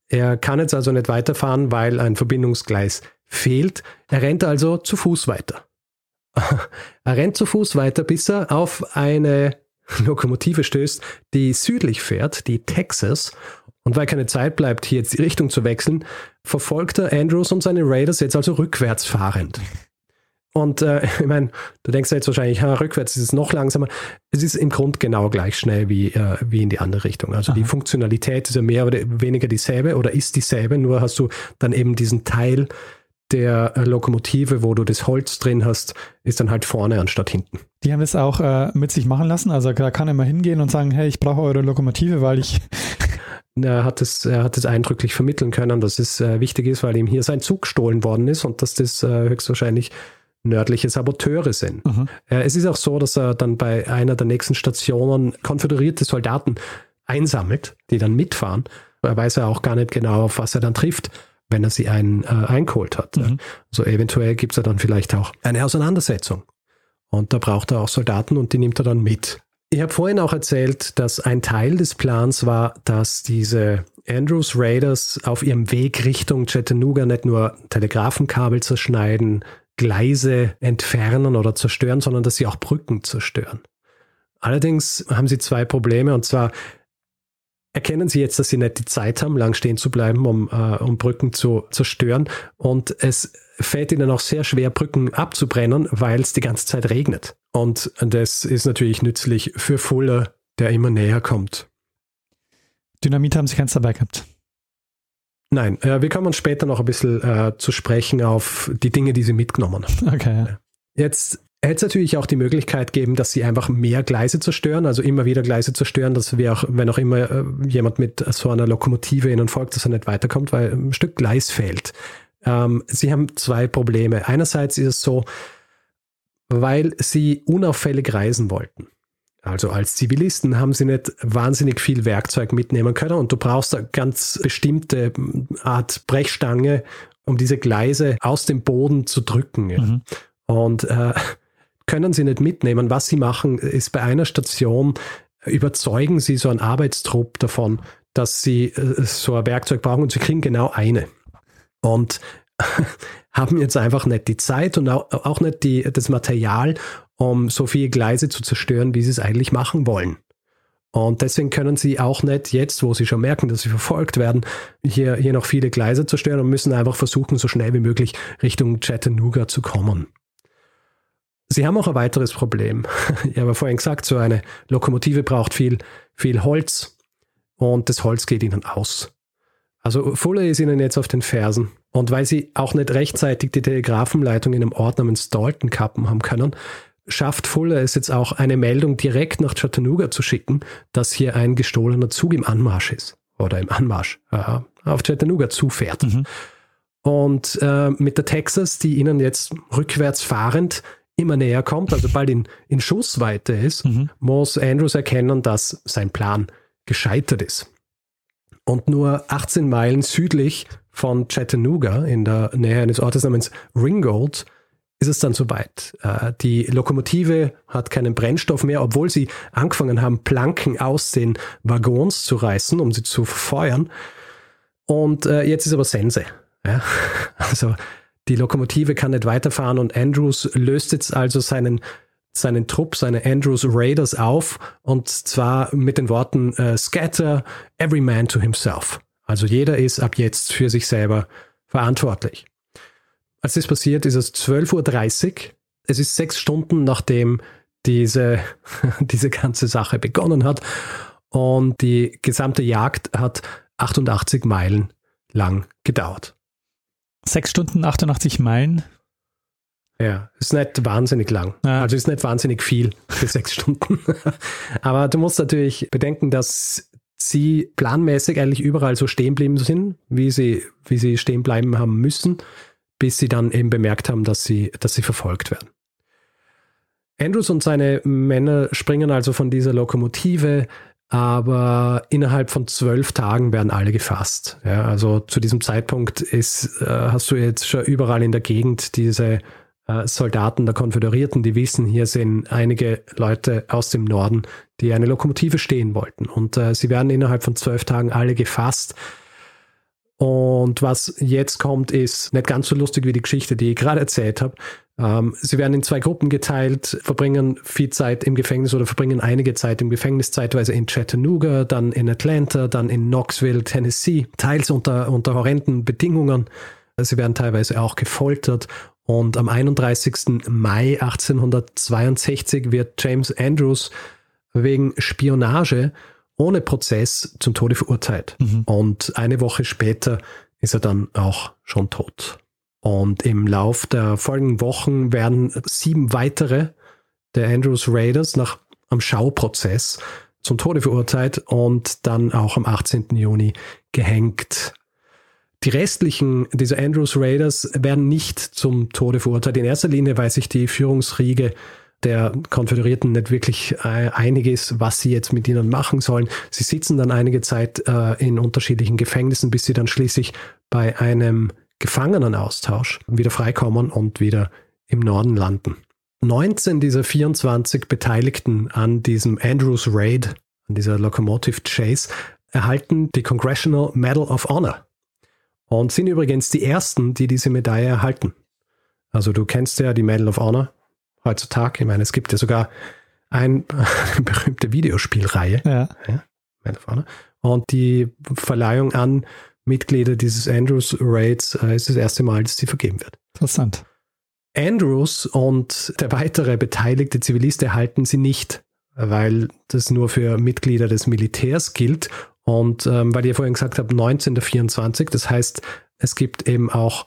Er kann jetzt also nicht weiterfahren, weil ein Verbindungsgleis fehlt. Er rennt also zu Fuß weiter. Er rennt zu Fuß weiter, bis er auf eine Lokomotive stößt, die südlich fährt, die Texas. Und weil keine Zeit bleibt, hier jetzt die Richtung zu wechseln, verfolgt er Andrews und seine Raiders jetzt also rückwärts fahrend. Und äh, ich meine, du denkst ja jetzt wahrscheinlich, ha, rückwärts ist es noch langsamer. Es ist im Grunde genau gleich schnell wie, äh, wie in die andere Richtung. Also Aha. Die Funktionalität ist ja mehr oder weniger dieselbe oder ist dieselbe, nur hast du dann eben diesen Teil der Lokomotive, wo du das Holz drin hast, ist dann halt vorne anstatt hinten. Die haben das auch äh, mit sich machen lassen. Also da kann er mal hingehen und sagen, hey, ich brauche eure Lokomotive, weil ich... Er hat es, er hat es eindrücklich vermitteln können, dass es äh, wichtig ist, weil ihm hier sein Zug gestohlen worden ist und dass das äh, höchstwahrscheinlich nördliche Saboteure sind. Mhm. Äh, es ist auch so, dass er dann bei einer der nächsten Stationen konföderierte Soldaten einsammelt, die dann mitfahren. Er weiß ja auch gar nicht genau, auf was er dann trifft, wenn er sie ein, äh, eingeholt hat. Mhm. Also eventuell gibt es ja dann vielleicht auch eine Auseinandersetzung. Und da braucht er auch Soldaten und die nimmt er dann mit. Ich habe vorhin auch erzählt, dass ein Teil des Plans war, dass diese Andrews Raiders auf ihrem Weg Richtung Chattanooga nicht nur Telegrafenkabel zerschneiden, Gleise entfernen oder zerstören, sondern dass sie auch Brücken zerstören. Allerdings haben sie zwei Probleme, und zwar erkennen sie jetzt, dass sie nicht die Zeit haben, lang stehen zu bleiben, um, äh, um Brücken zu zerstören, und es fällt ihnen auch sehr schwer, Brücken abzubrennen, weil es die ganze Zeit regnet. Und das ist natürlich nützlich für Fuller, der immer näher kommt. Dynamit haben sie keins dabei gehabt. Nein, äh, wir kommen später noch ein bisschen äh, zu sprechen auf die Dinge, die sie mitgenommen haben. Okay. Ja. Jetzt hätte es natürlich auch die Möglichkeit geben, dass sie einfach mehr Gleise zerstören, also immer wieder Gleise zerstören, dass wir auch, wenn auch immer äh, jemand mit so einer Lokomotive ihnen folgt, dass er nicht weiterkommt, weil ein Stück Gleis fehlt. Ähm, sie haben zwei Probleme. Einerseits ist es so, weil sie unauffällig reisen wollten. Also als Zivilisten haben sie nicht wahnsinnig viel Werkzeug mitnehmen können, und du brauchst eine ganz bestimmte Art Brechstange, um diese Gleise aus dem Boden zu drücken. Ja. Mhm. Und äh, können sie nicht mitnehmen. Was sie machen, ist, bei einer Station überzeugen sie so einen Arbeitstrupp davon, dass sie äh, so ein Werkzeug brauchen, und sie kriegen genau eine. Und haben jetzt einfach nicht die Zeit und auch nicht die, das Material, um so viele Gleise zu zerstören, wie sie es eigentlich machen wollen. Und deswegen können sie auch nicht jetzt, wo sie schon merken, dass sie verfolgt werden, hier, hier noch viele Gleise zerstören, und müssen einfach versuchen, so schnell wie möglich Richtung Chattanooga zu kommen. Sie haben auch ein weiteres Problem. Ich habe vorhin gesagt, so eine Lokomotive braucht viel, viel Holz, und das Holz geht ihnen aus. Also Fuller ist ihnen jetzt auf den Fersen. Und weil sie auch nicht rechtzeitig die Telegrafenleitung in einem Ort namens Dalton kappen haben können, schafft Fuller es jetzt auch, eine Meldung direkt nach Chattanooga zu schicken, dass hier ein gestohlener Zug im Anmarsch ist. Oder im Anmarsch. Aha, auf Chattanooga zufährt. Mhm. Und äh, mit der Texas, die ihnen jetzt rückwärts fahrend immer näher kommt, also bald in, in Schussweite ist, mhm. muss Andrews erkennen, dass sein Plan gescheitert ist. Und nur achtzehn Meilen südlich von Chattanooga, in der Nähe eines Ortes namens Ringgold, ist es dann soweit. Äh, die Lokomotive hat keinen Brennstoff mehr, obwohl sie angefangen haben, Planken aus den Waggons zu reißen, um sie zu verfeuern. Und äh, jetzt ist aber Sense. Ja? Also die Lokomotive kann nicht weiterfahren, und Andrews löst jetzt also seinen seinen Trupp, seine Andrews Raiders auf, und zwar mit den Worten äh, Scatter every man to himself. Also jeder ist ab jetzt für sich selber verantwortlich. Als das passiert, ist es zwölf Uhr dreißig. Es ist sechs Stunden, nachdem diese, diese ganze Sache begonnen hat, und die gesamte Jagd hat achtundachtzig Meilen lang gedauert. Sechs Stunden, achtundachtzig Meilen? Ja, ist nicht wahnsinnig lang. Ja. Also ist nicht wahnsinnig viel für sechs Stunden. Aber du musst natürlich bedenken, dass sie planmäßig eigentlich überall so stehen geblieben sind, wie sie, wie sie stehen bleiben haben müssen, bis sie dann eben bemerkt haben, dass sie, dass sie verfolgt werden. Andrews und seine Männer springen also von dieser Lokomotive, aber innerhalb von zwölf Tagen werden alle gefasst. Ja, also zu diesem Zeitpunkt ist, äh, hast du jetzt schon überall in der Gegend diese äh, Soldaten der Konföderierten, die wissen, hier sind einige Leute aus dem Norden, die eine Lokomotive stehlen wollten. Und äh, sie werden innerhalb von zwölf Tagen alle gefasst. Und was jetzt kommt, ist nicht ganz so lustig wie die Geschichte, die ich gerade erzählt habe. Ähm, sie werden in zwei Gruppen geteilt, verbringen viel Zeit im Gefängnis oder verbringen einige Zeit im Gefängnis, zeitweise in Chattanooga, dann in Atlanta, dann in Knoxville, Tennessee, teils unter, unter horrenden Bedingungen. Sie werden teilweise auch gefoltert. Und am einunddreißigsten Mai achtzehnhundertzweiundsechzig wird James Andrews wegen Spionage ohne Prozess zum Tode verurteilt. Mhm. Und eine Woche später ist er dann auch schon tot. Und im Lauf der folgenden Wochen werden sieben weitere der Andrews Raiders nach am Schauprozess zum Tode verurteilt und dann auch am achtzehnten Juni gehängt. Die restlichen dieser Andrews Raiders werden nicht zum Tode verurteilt. In erster Linie, weil sich die Führungsriege der Konföderierten nicht wirklich einig ist, was sie jetzt mit ihnen machen sollen. Sie sitzen dann einige Zeit äh, in unterschiedlichen Gefängnissen, bis sie dann schließlich bei einem Gefangenenaustausch wieder freikommen und wieder im Norden landen. neunzehn dieser vierundzwanzig Beteiligten an diesem Andrews Raid, an dieser Locomotive Chase, erhalten die Congressional Medal of Honor und sind übrigens die ersten, die diese Medaille erhalten. Also du kennst ja die Medal of Honor heutzutage. Ich meine, es gibt ja sogar eine berühmte Videospielreihe. Ja. Ja, und die Verleihung an Mitglieder dieses Andrews Raids äh, ist das erste Mal, dass sie vergeben wird. Interessant. Andrews und der weitere beteiligte Zivilist erhalten sie nicht, weil das nur für Mitglieder des Militärs gilt. Und ähm, weil ich ja vorhin gesagt habe, neunzehn der vierundzwanzig, das heißt, es gibt eben auch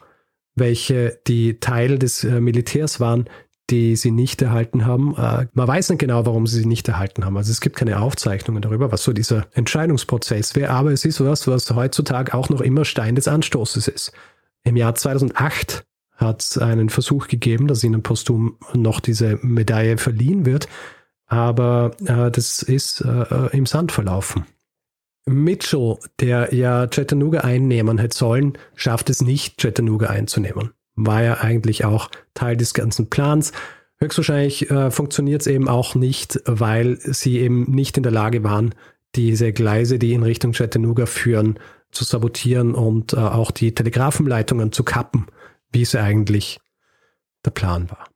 welche, die Teil des äh, Militärs waren, die sie nicht erhalten haben. Man weiß nicht genau, warum sie sie nicht erhalten haben. Also es gibt keine Aufzeichnungen darüber, was so dieser Entscheidungsprozess wäre, aber es ist was, was heutzutage auch noch immer Stein des Anstoßes ist. Im Jahr zweitausendacht hat es einen Versuch gegeben, dass ihnen posthum noch diese Medaille verliehen wird, aber äh, das ist äh, im Sand verlaufen. Mitchell, der ja Chattanooga einnehmen hätte sollen, schafft es nicht, Chattanooga einzunehmen. War ja eigentlich auch Teil des ganzen Plans. Höchstwahrscheinlich äh, funktioniert es eben auch nicht, weil sie eben nicht in der Lage waren, diese Gleise, die in Richtung Chattanooga führen, zu sabotieren und äh, auch die Telegrafenleitungen zu kappen, wie es eigentlich der Plan war.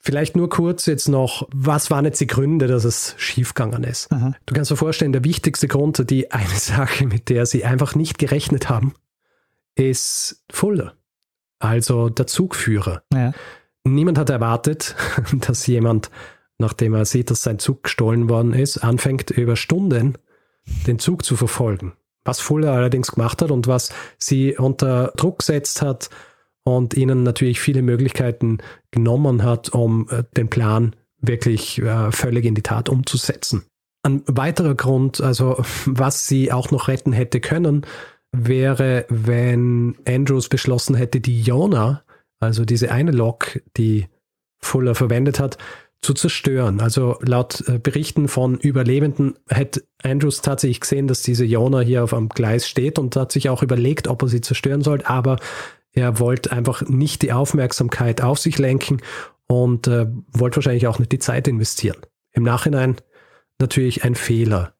Vielleicht nur kurz jetzt noch, was waren jetzt die Gründe, dass es schiefgegangen ist? Aha. Du kannst dir vorstellen, der wichtigste Grund, die eine Sache, mit der sie einfach nicht gerechnet haben, ist Fulda, also der Zugführer. Ja. Niemand hat erwartet, dass jemand, nachdem er sieht, dass sein Zug gestohlen worden ist, anfängt, über Stunden den Zug zu verfolgen. Was Fulda allerdings gemacht hat und was sie unter Druck gesetzt hat und ihnen natürlich viele Möglichkeiten genommen hat, um den Plan wirklich äh, völlig in die Tat umzusetzen. Ein weiterer Grund, also was sie auch noch retten hätte können, wäre, wenn Andrews beschlossen hätte, die Yonah, also diese eine Lok, die Fuller verwendet hat, zu zerstören. Also laut Berichten von Überlebenden hätte Andrews tatsächlich gesehen, dass diese Yonah hier auf einem Gleis steht und hat sich auch überlegt, ob er sie zerstören sollte, aber er wollte einfach nicht die Aufmerksamkeit auf sich lenken und äh, wollte wahrscheinlich auch nicht die Zeit investieren. Im Nachhinein natürlich ein Fehler.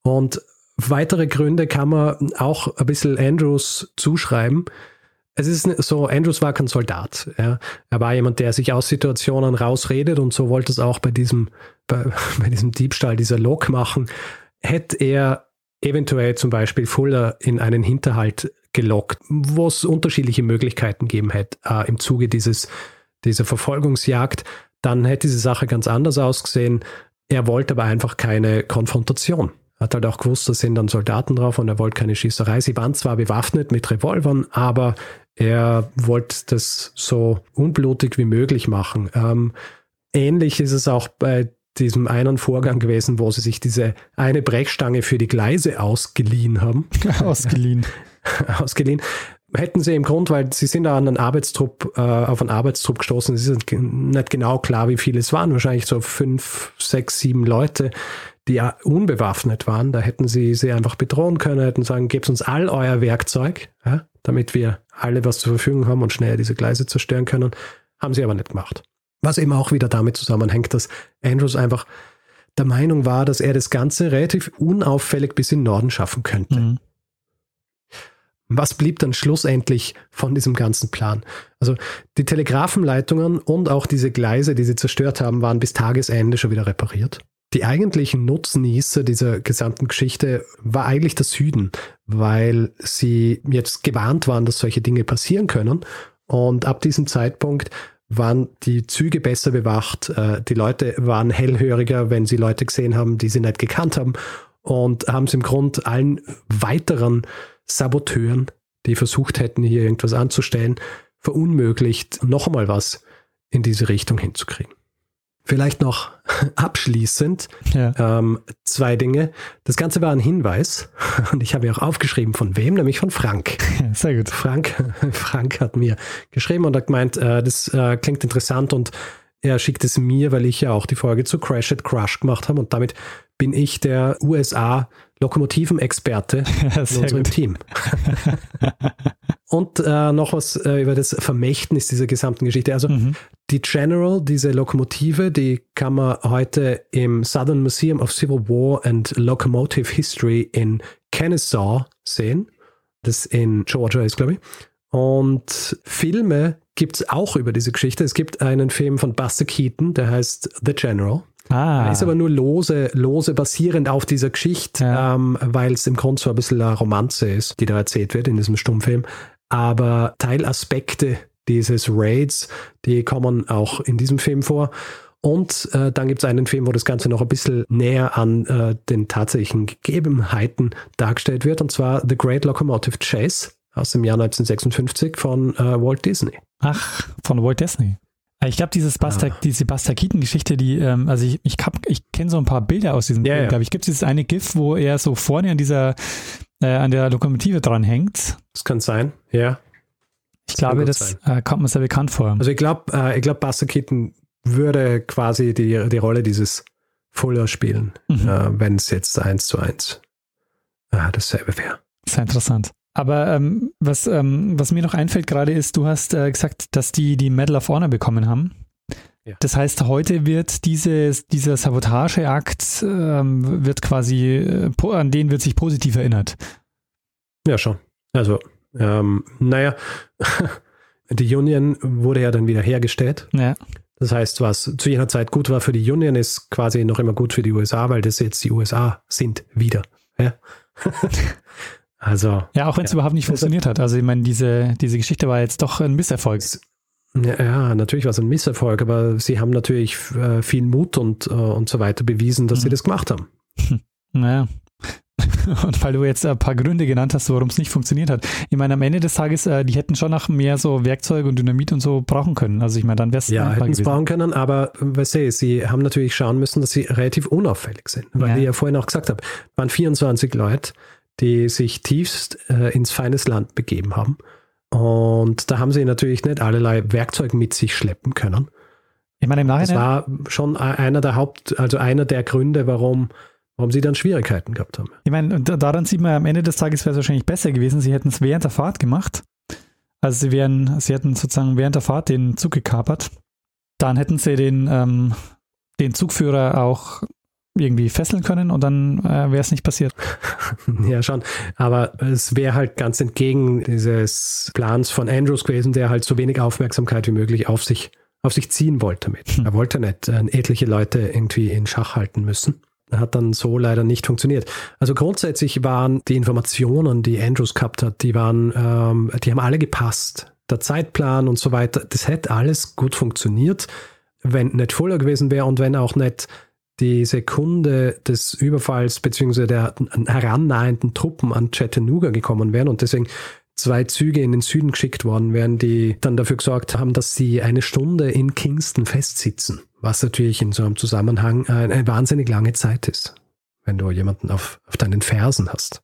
Und weitere Gründe kann man auch ein bisschen Andrews zuschreiben. Es ist so, Andrews war kein Soldat. Ja. Er war jemand, der sich aus Situationen rausredet und so wollte es auch bei diesem, bei, bei diesem Diebstahl dieser Lok machen. Hätte er eventuell zum Beispiel Fuller in einen Hinterhalt gelockt, wo es unterschiedliche Möglichkeiten gegeben hätte äh, im Zuge dieses, dieser Verfolgungsjagd, dann hätte diese Sache ganz anders ausgesehen. Er wollte aber einfach keine Konfrontation. Hat halt auch gewusst, da sind dann Soldaten drauf und er wollte keine Schießerei. Sie waren zwar bewaffnet mit Revolvern, aber er wollte das so unblutig wie möglich machen. Ähm, ähnlich ist es auch bei diesem einen Vorgang gewesen, wo sie sich diese eine Brechstange für die Gleise ausgeliehen haben. Ausgeliehen. ausgeliehen. hätten sie im Grund, weil sie sind da an einen Arbeitstrupp, äh, auf einen Arbeitstrupp gestoßen. Es ist nicht genau klar, wie viele es waren. Wahrscheinlich so fünf, sechs, sieben Leute, die unbewaffnet waren. Da hätten sie sie einfach bedrohen können, hätten sagen, gebt uns all euer Werkzeug, ja, damit wir alle was zur Verfügung haben und schnell diese Gleise zerstören können. Haben sie aber nicht gemacht. Was eben auch wieder damit zusammenhängt, dass Andrews einfach der Meinung war, dass er das Ganze relativ unauffällig bis in den Norden schaffen könnte. Mhm. Was blieb dann schlussendlich von diesem ganzen Plan? Also die Telegrafenleitungen und auch diese Gleise, die sie zerstört haben, waren bis Tagesende schon wieder repariert. Die eigentlichen Nutznießer dieser gesamten Geschichte war eigentlich der Süden, weil sie jetzt gewarnt waren, dass solche Dinge passieren können. Und ab diesem Zeitpunkt waren die Züge besser bewacht, die Leute waren hellhöriger, wenn sie Leute gesehen haben, die sie nicht gekannt haben, und haben es im Grunde allen weiteren Saboteuren, die versucht hätten, hier irgendwas anzustellen, verunmöglicht, noch einmal was in diese Richtung hinzukriegen. Vielleicht noch abschließend ja. ähm, zwei Dinge. Das Ganze war ein Hinweis und ich habe ja auch aufgeschrieben, von wem? Nämlich von Frank. Ja, sehr gut. Frank, Frank hat mir geschrieben und hat gemeint, äh, das äh, klingt interessant, und er schickt es mir, weil ich ja auch die Folge zu Crash at Crush gemacht habe, und damit bin ich der U S A-Lokomotivenexperte ja, in unserem gut. Team. Und äh, noch was äh, über das Vermächtnis dieser gesamten Geschichte. Also mhm. die General, diese Lokomotive, die kann man heute im Southern Museum of Civil War and Locomotive History in Kennesaw sehen. Das in Georgia ist, glaube ich. Und Filme gibt es auch über diese Geschichte. Es gibt einen Film von Buster Keaton, der heißt The General. Ah. Er ist aber nur lose, lose basierend auf dieser Geschichte, ja. ähm, weil es im Grunde so ein bisschen eine Romanze ist, die da erzählt wird in diesem Stummfilm. Aber Teilaspekte dieses Raids, die kommen auch in diesem Film vor. Und äh, dann gibt es einen Film, wo das Ganze noch ein bisschen näher an äh, den tatsächlichen Gegebenheiten dargestellt wird, und zwar The Great Locomotive Chase aus dem Jahr neunzehnhundertsechsundfünfzig von äh, Walt Disney. Ach, von Walt Disney. Ich glaube, dieses Buster, ah. diese Buster Keaton-Geschichte, die, ähm, also ich, ich, ich kenne so ein paar Bilder aus diesem yeah, Film, glaube ich. Gibt es dieses eine GIF, wo er so vorne an dieser, äh, an der Lokomotive dran hängt? Das kann sein, ja. Ich das glaube, das äh, kommt mir sehr bekannt vor. Also ich glaube, äh, ich glaube, Buster Keaton würde quasi die, die Rolle dieses Fuller spielen, mhm. äh, wenn es jetzt eins zu eins ah, dasselbe wäre. Sehr interessant. Aber ähm, was, ähm, was mir noch einfällt gerade ist, du hast äh, gesagt, dass die die Medal of Honor bekommen haben. Ja. Das heißt, heute wird dieses, dieser Sabotageakt, ähm, wird quasi, äh, an den wird sich positiv erinnert. Ja, schon. Also, ähm, naja, die Union wurde ja dann wieder hergestellt. Ja. Das heißt, was zu jener Zeit gut war für die Union, ist quasi noch immer gut für die U S A, weil das jetzt die U S A sind wieder. Ja. Also, ja, auch wenn es ja, überhaupt nicht funktioniert hat. Also ich meine, diese, diese Geschichte war jetzt doch ein Misserfolg. Ja, ja, natürlich war es ein Misserfolg, aber sie haben natürlich äh, viel Mut und, äh, und so weiter bewiesen, dass mhm. sie das gemacht haben. Naja. Und weil du jetzt ein paar Gründe genannt hast, warum es nicht funktioniert hat. Ich meine, am Ende des Tages, äh, die hätten schon noch mehr so Werkzeuge und Dynamit und so brauchen können. Also ich meine, dann wäre es ja, hätten es brauchen können, aber weißt du, sie haben natürlich schauen müssen, dass sie relativ unauffällig sind. Weil ja. ich ja vorhin auch gesagt habe, waren vierundzwanzig Leute, die sich tiefst äh, ins feines Land begeben haben. Und da haben sie natürlich nicht allerlei Werkzeug mit sich schleppen können. Ich meine, im Nachhinein... Das war schon einer der Haupt-, also einer der Gründe, warum, warum sie dann Schwierigkeiten gehabt haben. Ich meine, daran sieht man, am Ende des Tages wäre es wahrscheinlich besser gewesen, sie hätten es während der Fahrt gemacht. Also sie wären, sie hätten sozusagen während der Fahrt den Zug gekapert. Dann hätten sie den, ähm, den Zugführer auch... irgendwie fesseln können, und dann äh, wäre es nicht passiert. Ja, schon. Aber es wäre halt ganz entgegen dieses Plans von Andrews gewesen, der halt so wenig Aufmerksamkeit wie möglich auf sich, auf sich ziehen wollte mit. Hm. Er wollte nicht äh, etliche Leute irgendwie in Schach halten müssen. Hat dann so leider nicht funktioniert. Also grundsätzlich waren die Informationen, die Andrews gehabt hat, die waren, ähm, die haben alle gepasst. Der Zeitplan und so weiter, das hätte alles gut funktioniert, wenn nicht Fuller gewesen wäre und wenn auch nicht die Sekunde des Überfalls bzw. der herannahenden Truppen an Chattanooga gekommen wären und deswegen zwei Züge in den Süden geschickt worden wären, die dann dafür gesorgt haben, dass sie eine Stunde in Kingston festsitzen, was natürlich in so einem Zusammenhang eine wahnsinnig lange Zeit ist, wenn du jemanden auf, auf deinen Fersen hast,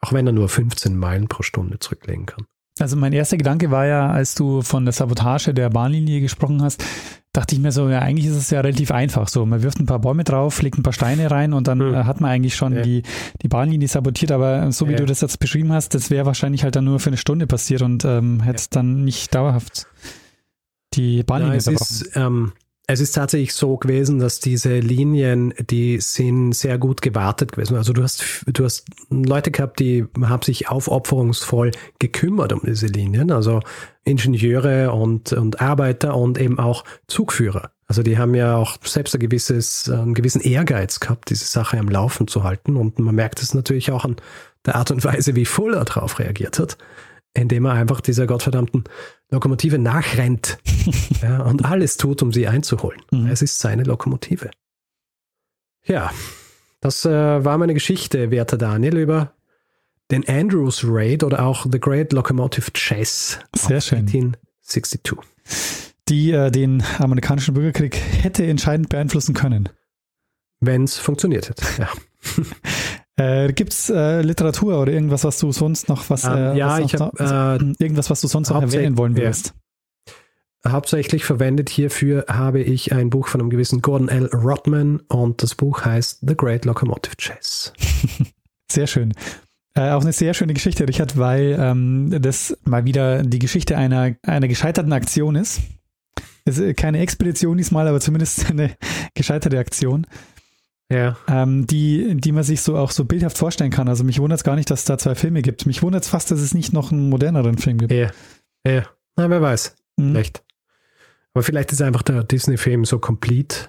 auch wenn er nur fünfzehn Meilen pro Stunde zurücklegen kann. Also mein erster Gedanke war ja, als du von der Sabotage der Bahnlinie gesprochen hast, dachte ich mir so, ja, eigentlich ist es ja relativ einfach. So, man wirft ein paar Bäume drauf, legt ein paar Steine rein und dann äh, hat man eigentlich schon ja. die, die Bahnlinie sabotiert. Aber so wie ja. du das jetzt beschrieben hast, das wäre wahrscheinlich halt dann nur für eine Stunde passiert und ähm, hätte ja. dann nicht dauerhaft die Bahnlinie verbrochen. Ja, ähm, es ist tatsächlich so gewesen, dass diese Linien, die sind sehr gut gewartet gewesen. Also du hast, du hast Leute gehabt, die haben sich aufopferungsvoll gekümmert um diese Linien. Also Ingenieure und, und Arbeiter und eben auch Zugführer. Also die haben ja auch selbst ein gewisses, einen gewissen Ehrgeiz gehabt, diese Sache am Laufen zu halten. Und man merkt es natürlich auch an der Art und Weise, wie Fuller darauf reagiert hat, indem er einfach dieser gottverdammten Lokomotive nachrennt ja, und alles tut, um sie einzuholen. Mhm. Es ist seine Lokomotive. Ja, das äh, war meine Geschichte, werter Daniel, über den Andrews Raid oder auch The Great Locomotive Chase. Sehr schön. neunzehnhundertsechsundsechzig. Die äh, den amerikanischen Bürgerkrieg hätte entscheidend beeinflussen können. Wenn es funktioniert hätte, ja. Äh, gibt es äh, Literatur oder irgendwas, was du sonst noch was, äh, ja, was, noch, ich hab, also, äh, irgendwas, was du sonst noch erwähnen wollen würdest? Ja. Hauptsächlich verwendet hierfür habe ich ein Buch von einem gewissen Gordon L. Rodman und das Buch heißt The Great Locomotive Chase. Sehr schön. Äh, auch eine sehr schöne Geschichte, Richard, weil ähm, das mal wieder die Geschichte einer, einer gescheiterten Aktion ist. Es ist keine Expedition diesmal, aber zumindest eine gescheiterte Aktion. Ja. Ähm, die, die man sich so auch so bildhaft vorstellen kann. Also mich wundert es gar nicht, dass es da zwei Filme gibt. Mich wundert es fast, dass es nicht noch einen moderneren Film gibt. Ja, ja. Na, wer weiß. Mhm. Vielleicht. Aber vielleicht ist einfach der Disney-Film so complete,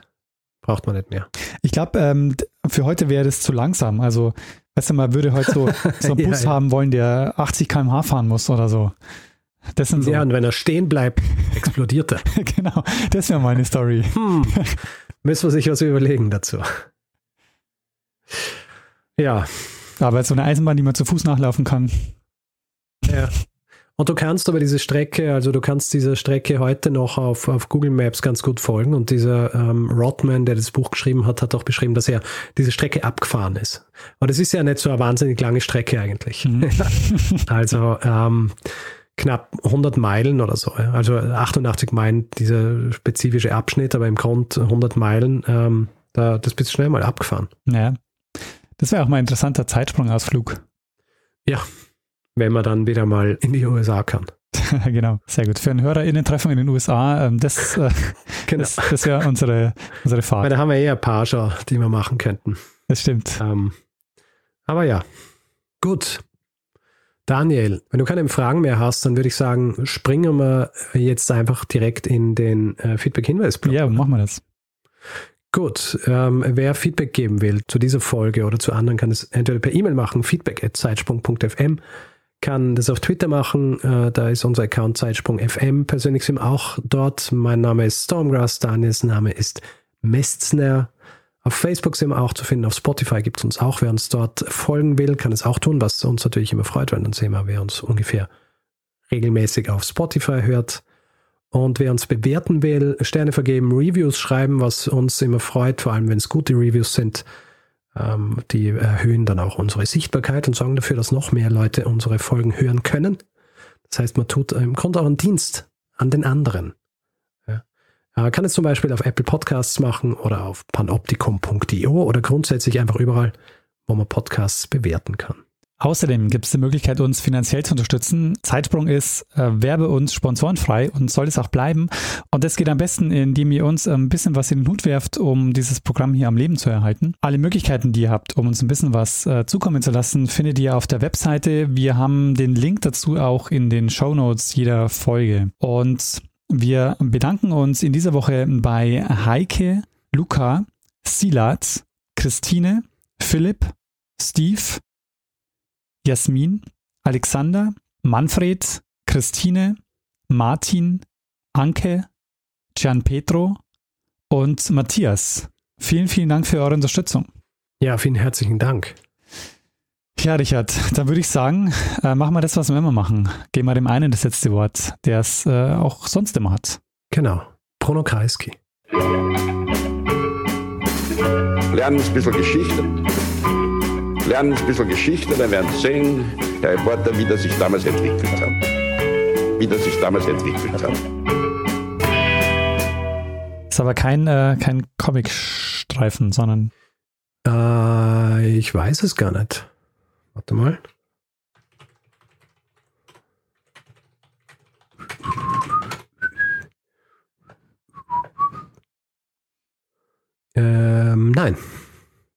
braucht man nicht mehr. Ich glaube, ähm, für heute wäre das zu langsam. Also, weißt du, man würde heute so, so einen ja, Bus ja. haben wollen, der achtzig Kilometer pro Stunde fahren muss oder so. Das sind so. Ja, und wenn er stehen bleibt, explodiert er. Genau, das wäre meine Story. Hm. Müssen wir sich was überlegen dazu. Ja. Aber so eine Eisenbahn, die man zu Fuß nachlaufen kann. Ja. Und du kannst aber diese Strecke, also du kannst dieser Strecke heute noch auf, auf Google Maps ganz gut folgen. Und dieser ähm, Rodman, der das Buch geschrieben hat, hat auch beschrieben, dass er diese Strecke abgefahren ist. Und es ist ja nicht so eine wahnsinnig lange Strecke eigentlich. Mhm. Also ähm, knapp hundert Meilen oder so. Ja. Also achtundachtzig Meilen, dieser spezifische Abschnitt, aber im Grund hundert Meilen, ähm, da, das bist du schnell mal abgefahren. Ja. Das wäre auch mal ein interessanter Zeitsprungausflug. Ja, wenn man dann wieder mal in die U S A kann. Genau, sehr gut. Für ein HörerInnen-Treffen in den U S A, ähm, das, äh, genau. das, das wäre unsere, unsere Fahrt. Weil da haben wir eh ein paar schon, die wir machen könnten. Das stimmt. Ähm, aber ja, gut. Daniel, wenn du keine Fragen mehr hast, dann würde ich sagen, springen wir jetzt einfach direkt in den äh, Feedback-Hinweis-Block. Ja, machen wir das. Gut, ähm, wer Feedback geben will zu dieser Folge oder zu anderen, kann es entweder per E-Mail machen, feedback at zeitsprung punkt f m, kann das auf Twitter machen, äh, da ist unser Account zeitsprung punkt f m, persönlich sind wir auch dort, mein Name ist Stormgrass, Daniels Name ist Mestner, auf Facebook sind wir auch zu finden, auf Spotify gibt es uns auch, wer uns dort folgen will, kann es auch tun, was uns natürlich immer freut, weil dann sehen wir, wer uns ungefähr regelmäßig auf Spotify hört. Und wer uns bewerten will, Sterne vergeben, Reviews schreiben, was uns immer freut, vor allem wenn es gute Reviews sind, ähm, die erhöhen dann auch unsere Sichtbarkeit und sorgen dafür, dass noch mehr Leute unsere Folgen hören können. Das heißt, man tut im Grunde auch einen Dienst an den anderen. Ja. Man kann es zum Beispiel auf Apple Podcasts machen oder auf panoptikum punkt d o oder grundsätzlich einfach überall, wo man Podcasts bewerten kann. Außerdem gibt es die Möglichkeit, uns finanziell zu unterstützen. Zeitsprung ist äh, werbe- und sponsorenfrei und soll es auch bleiben. Und das geht am besten, indem ihr uns ein bisschen was in den Hut werft, um dieses Programm hier am Leben zu erhalten. Alle Möglichkeiten, die ihr habt, um uns ein bisschen was äh, zukommen zu lassen, findet ihr auf der Webseite. Wir haben den Link dazu auch in den Shownotes jeder Folge. Und wir bedanken uns in dieser Woche bei Heike, Luca, Silat, Christine, Philipp, Steve, Jasmin, Alexander, Manfred, Christine, Martin, Anke, Gianpetro und Matthias. Vielen, vielen Dank für eure Unterstützung. Ja, vielen herzlichen Dank. Ja, Richard, dann würde ich sagen, äh, machen wir das, was wir immer machen. Geben wir dem einen das letzte Wort, der es äh, auch sonst immer hat. Genau. Bruno Kreisky. Lernen ein bisschen Geschichte. Lernen ein bisschen Geschichte, dann werden Sie sehen, der Reporter, wie das sich damals entwickelt hat. wie das sich damals entwickelt hat. Das ist aber kein, äh, kein Comicstreifen, sondern... Äh, ich weiß es gar nicht. Warte mal. Ähm, nein.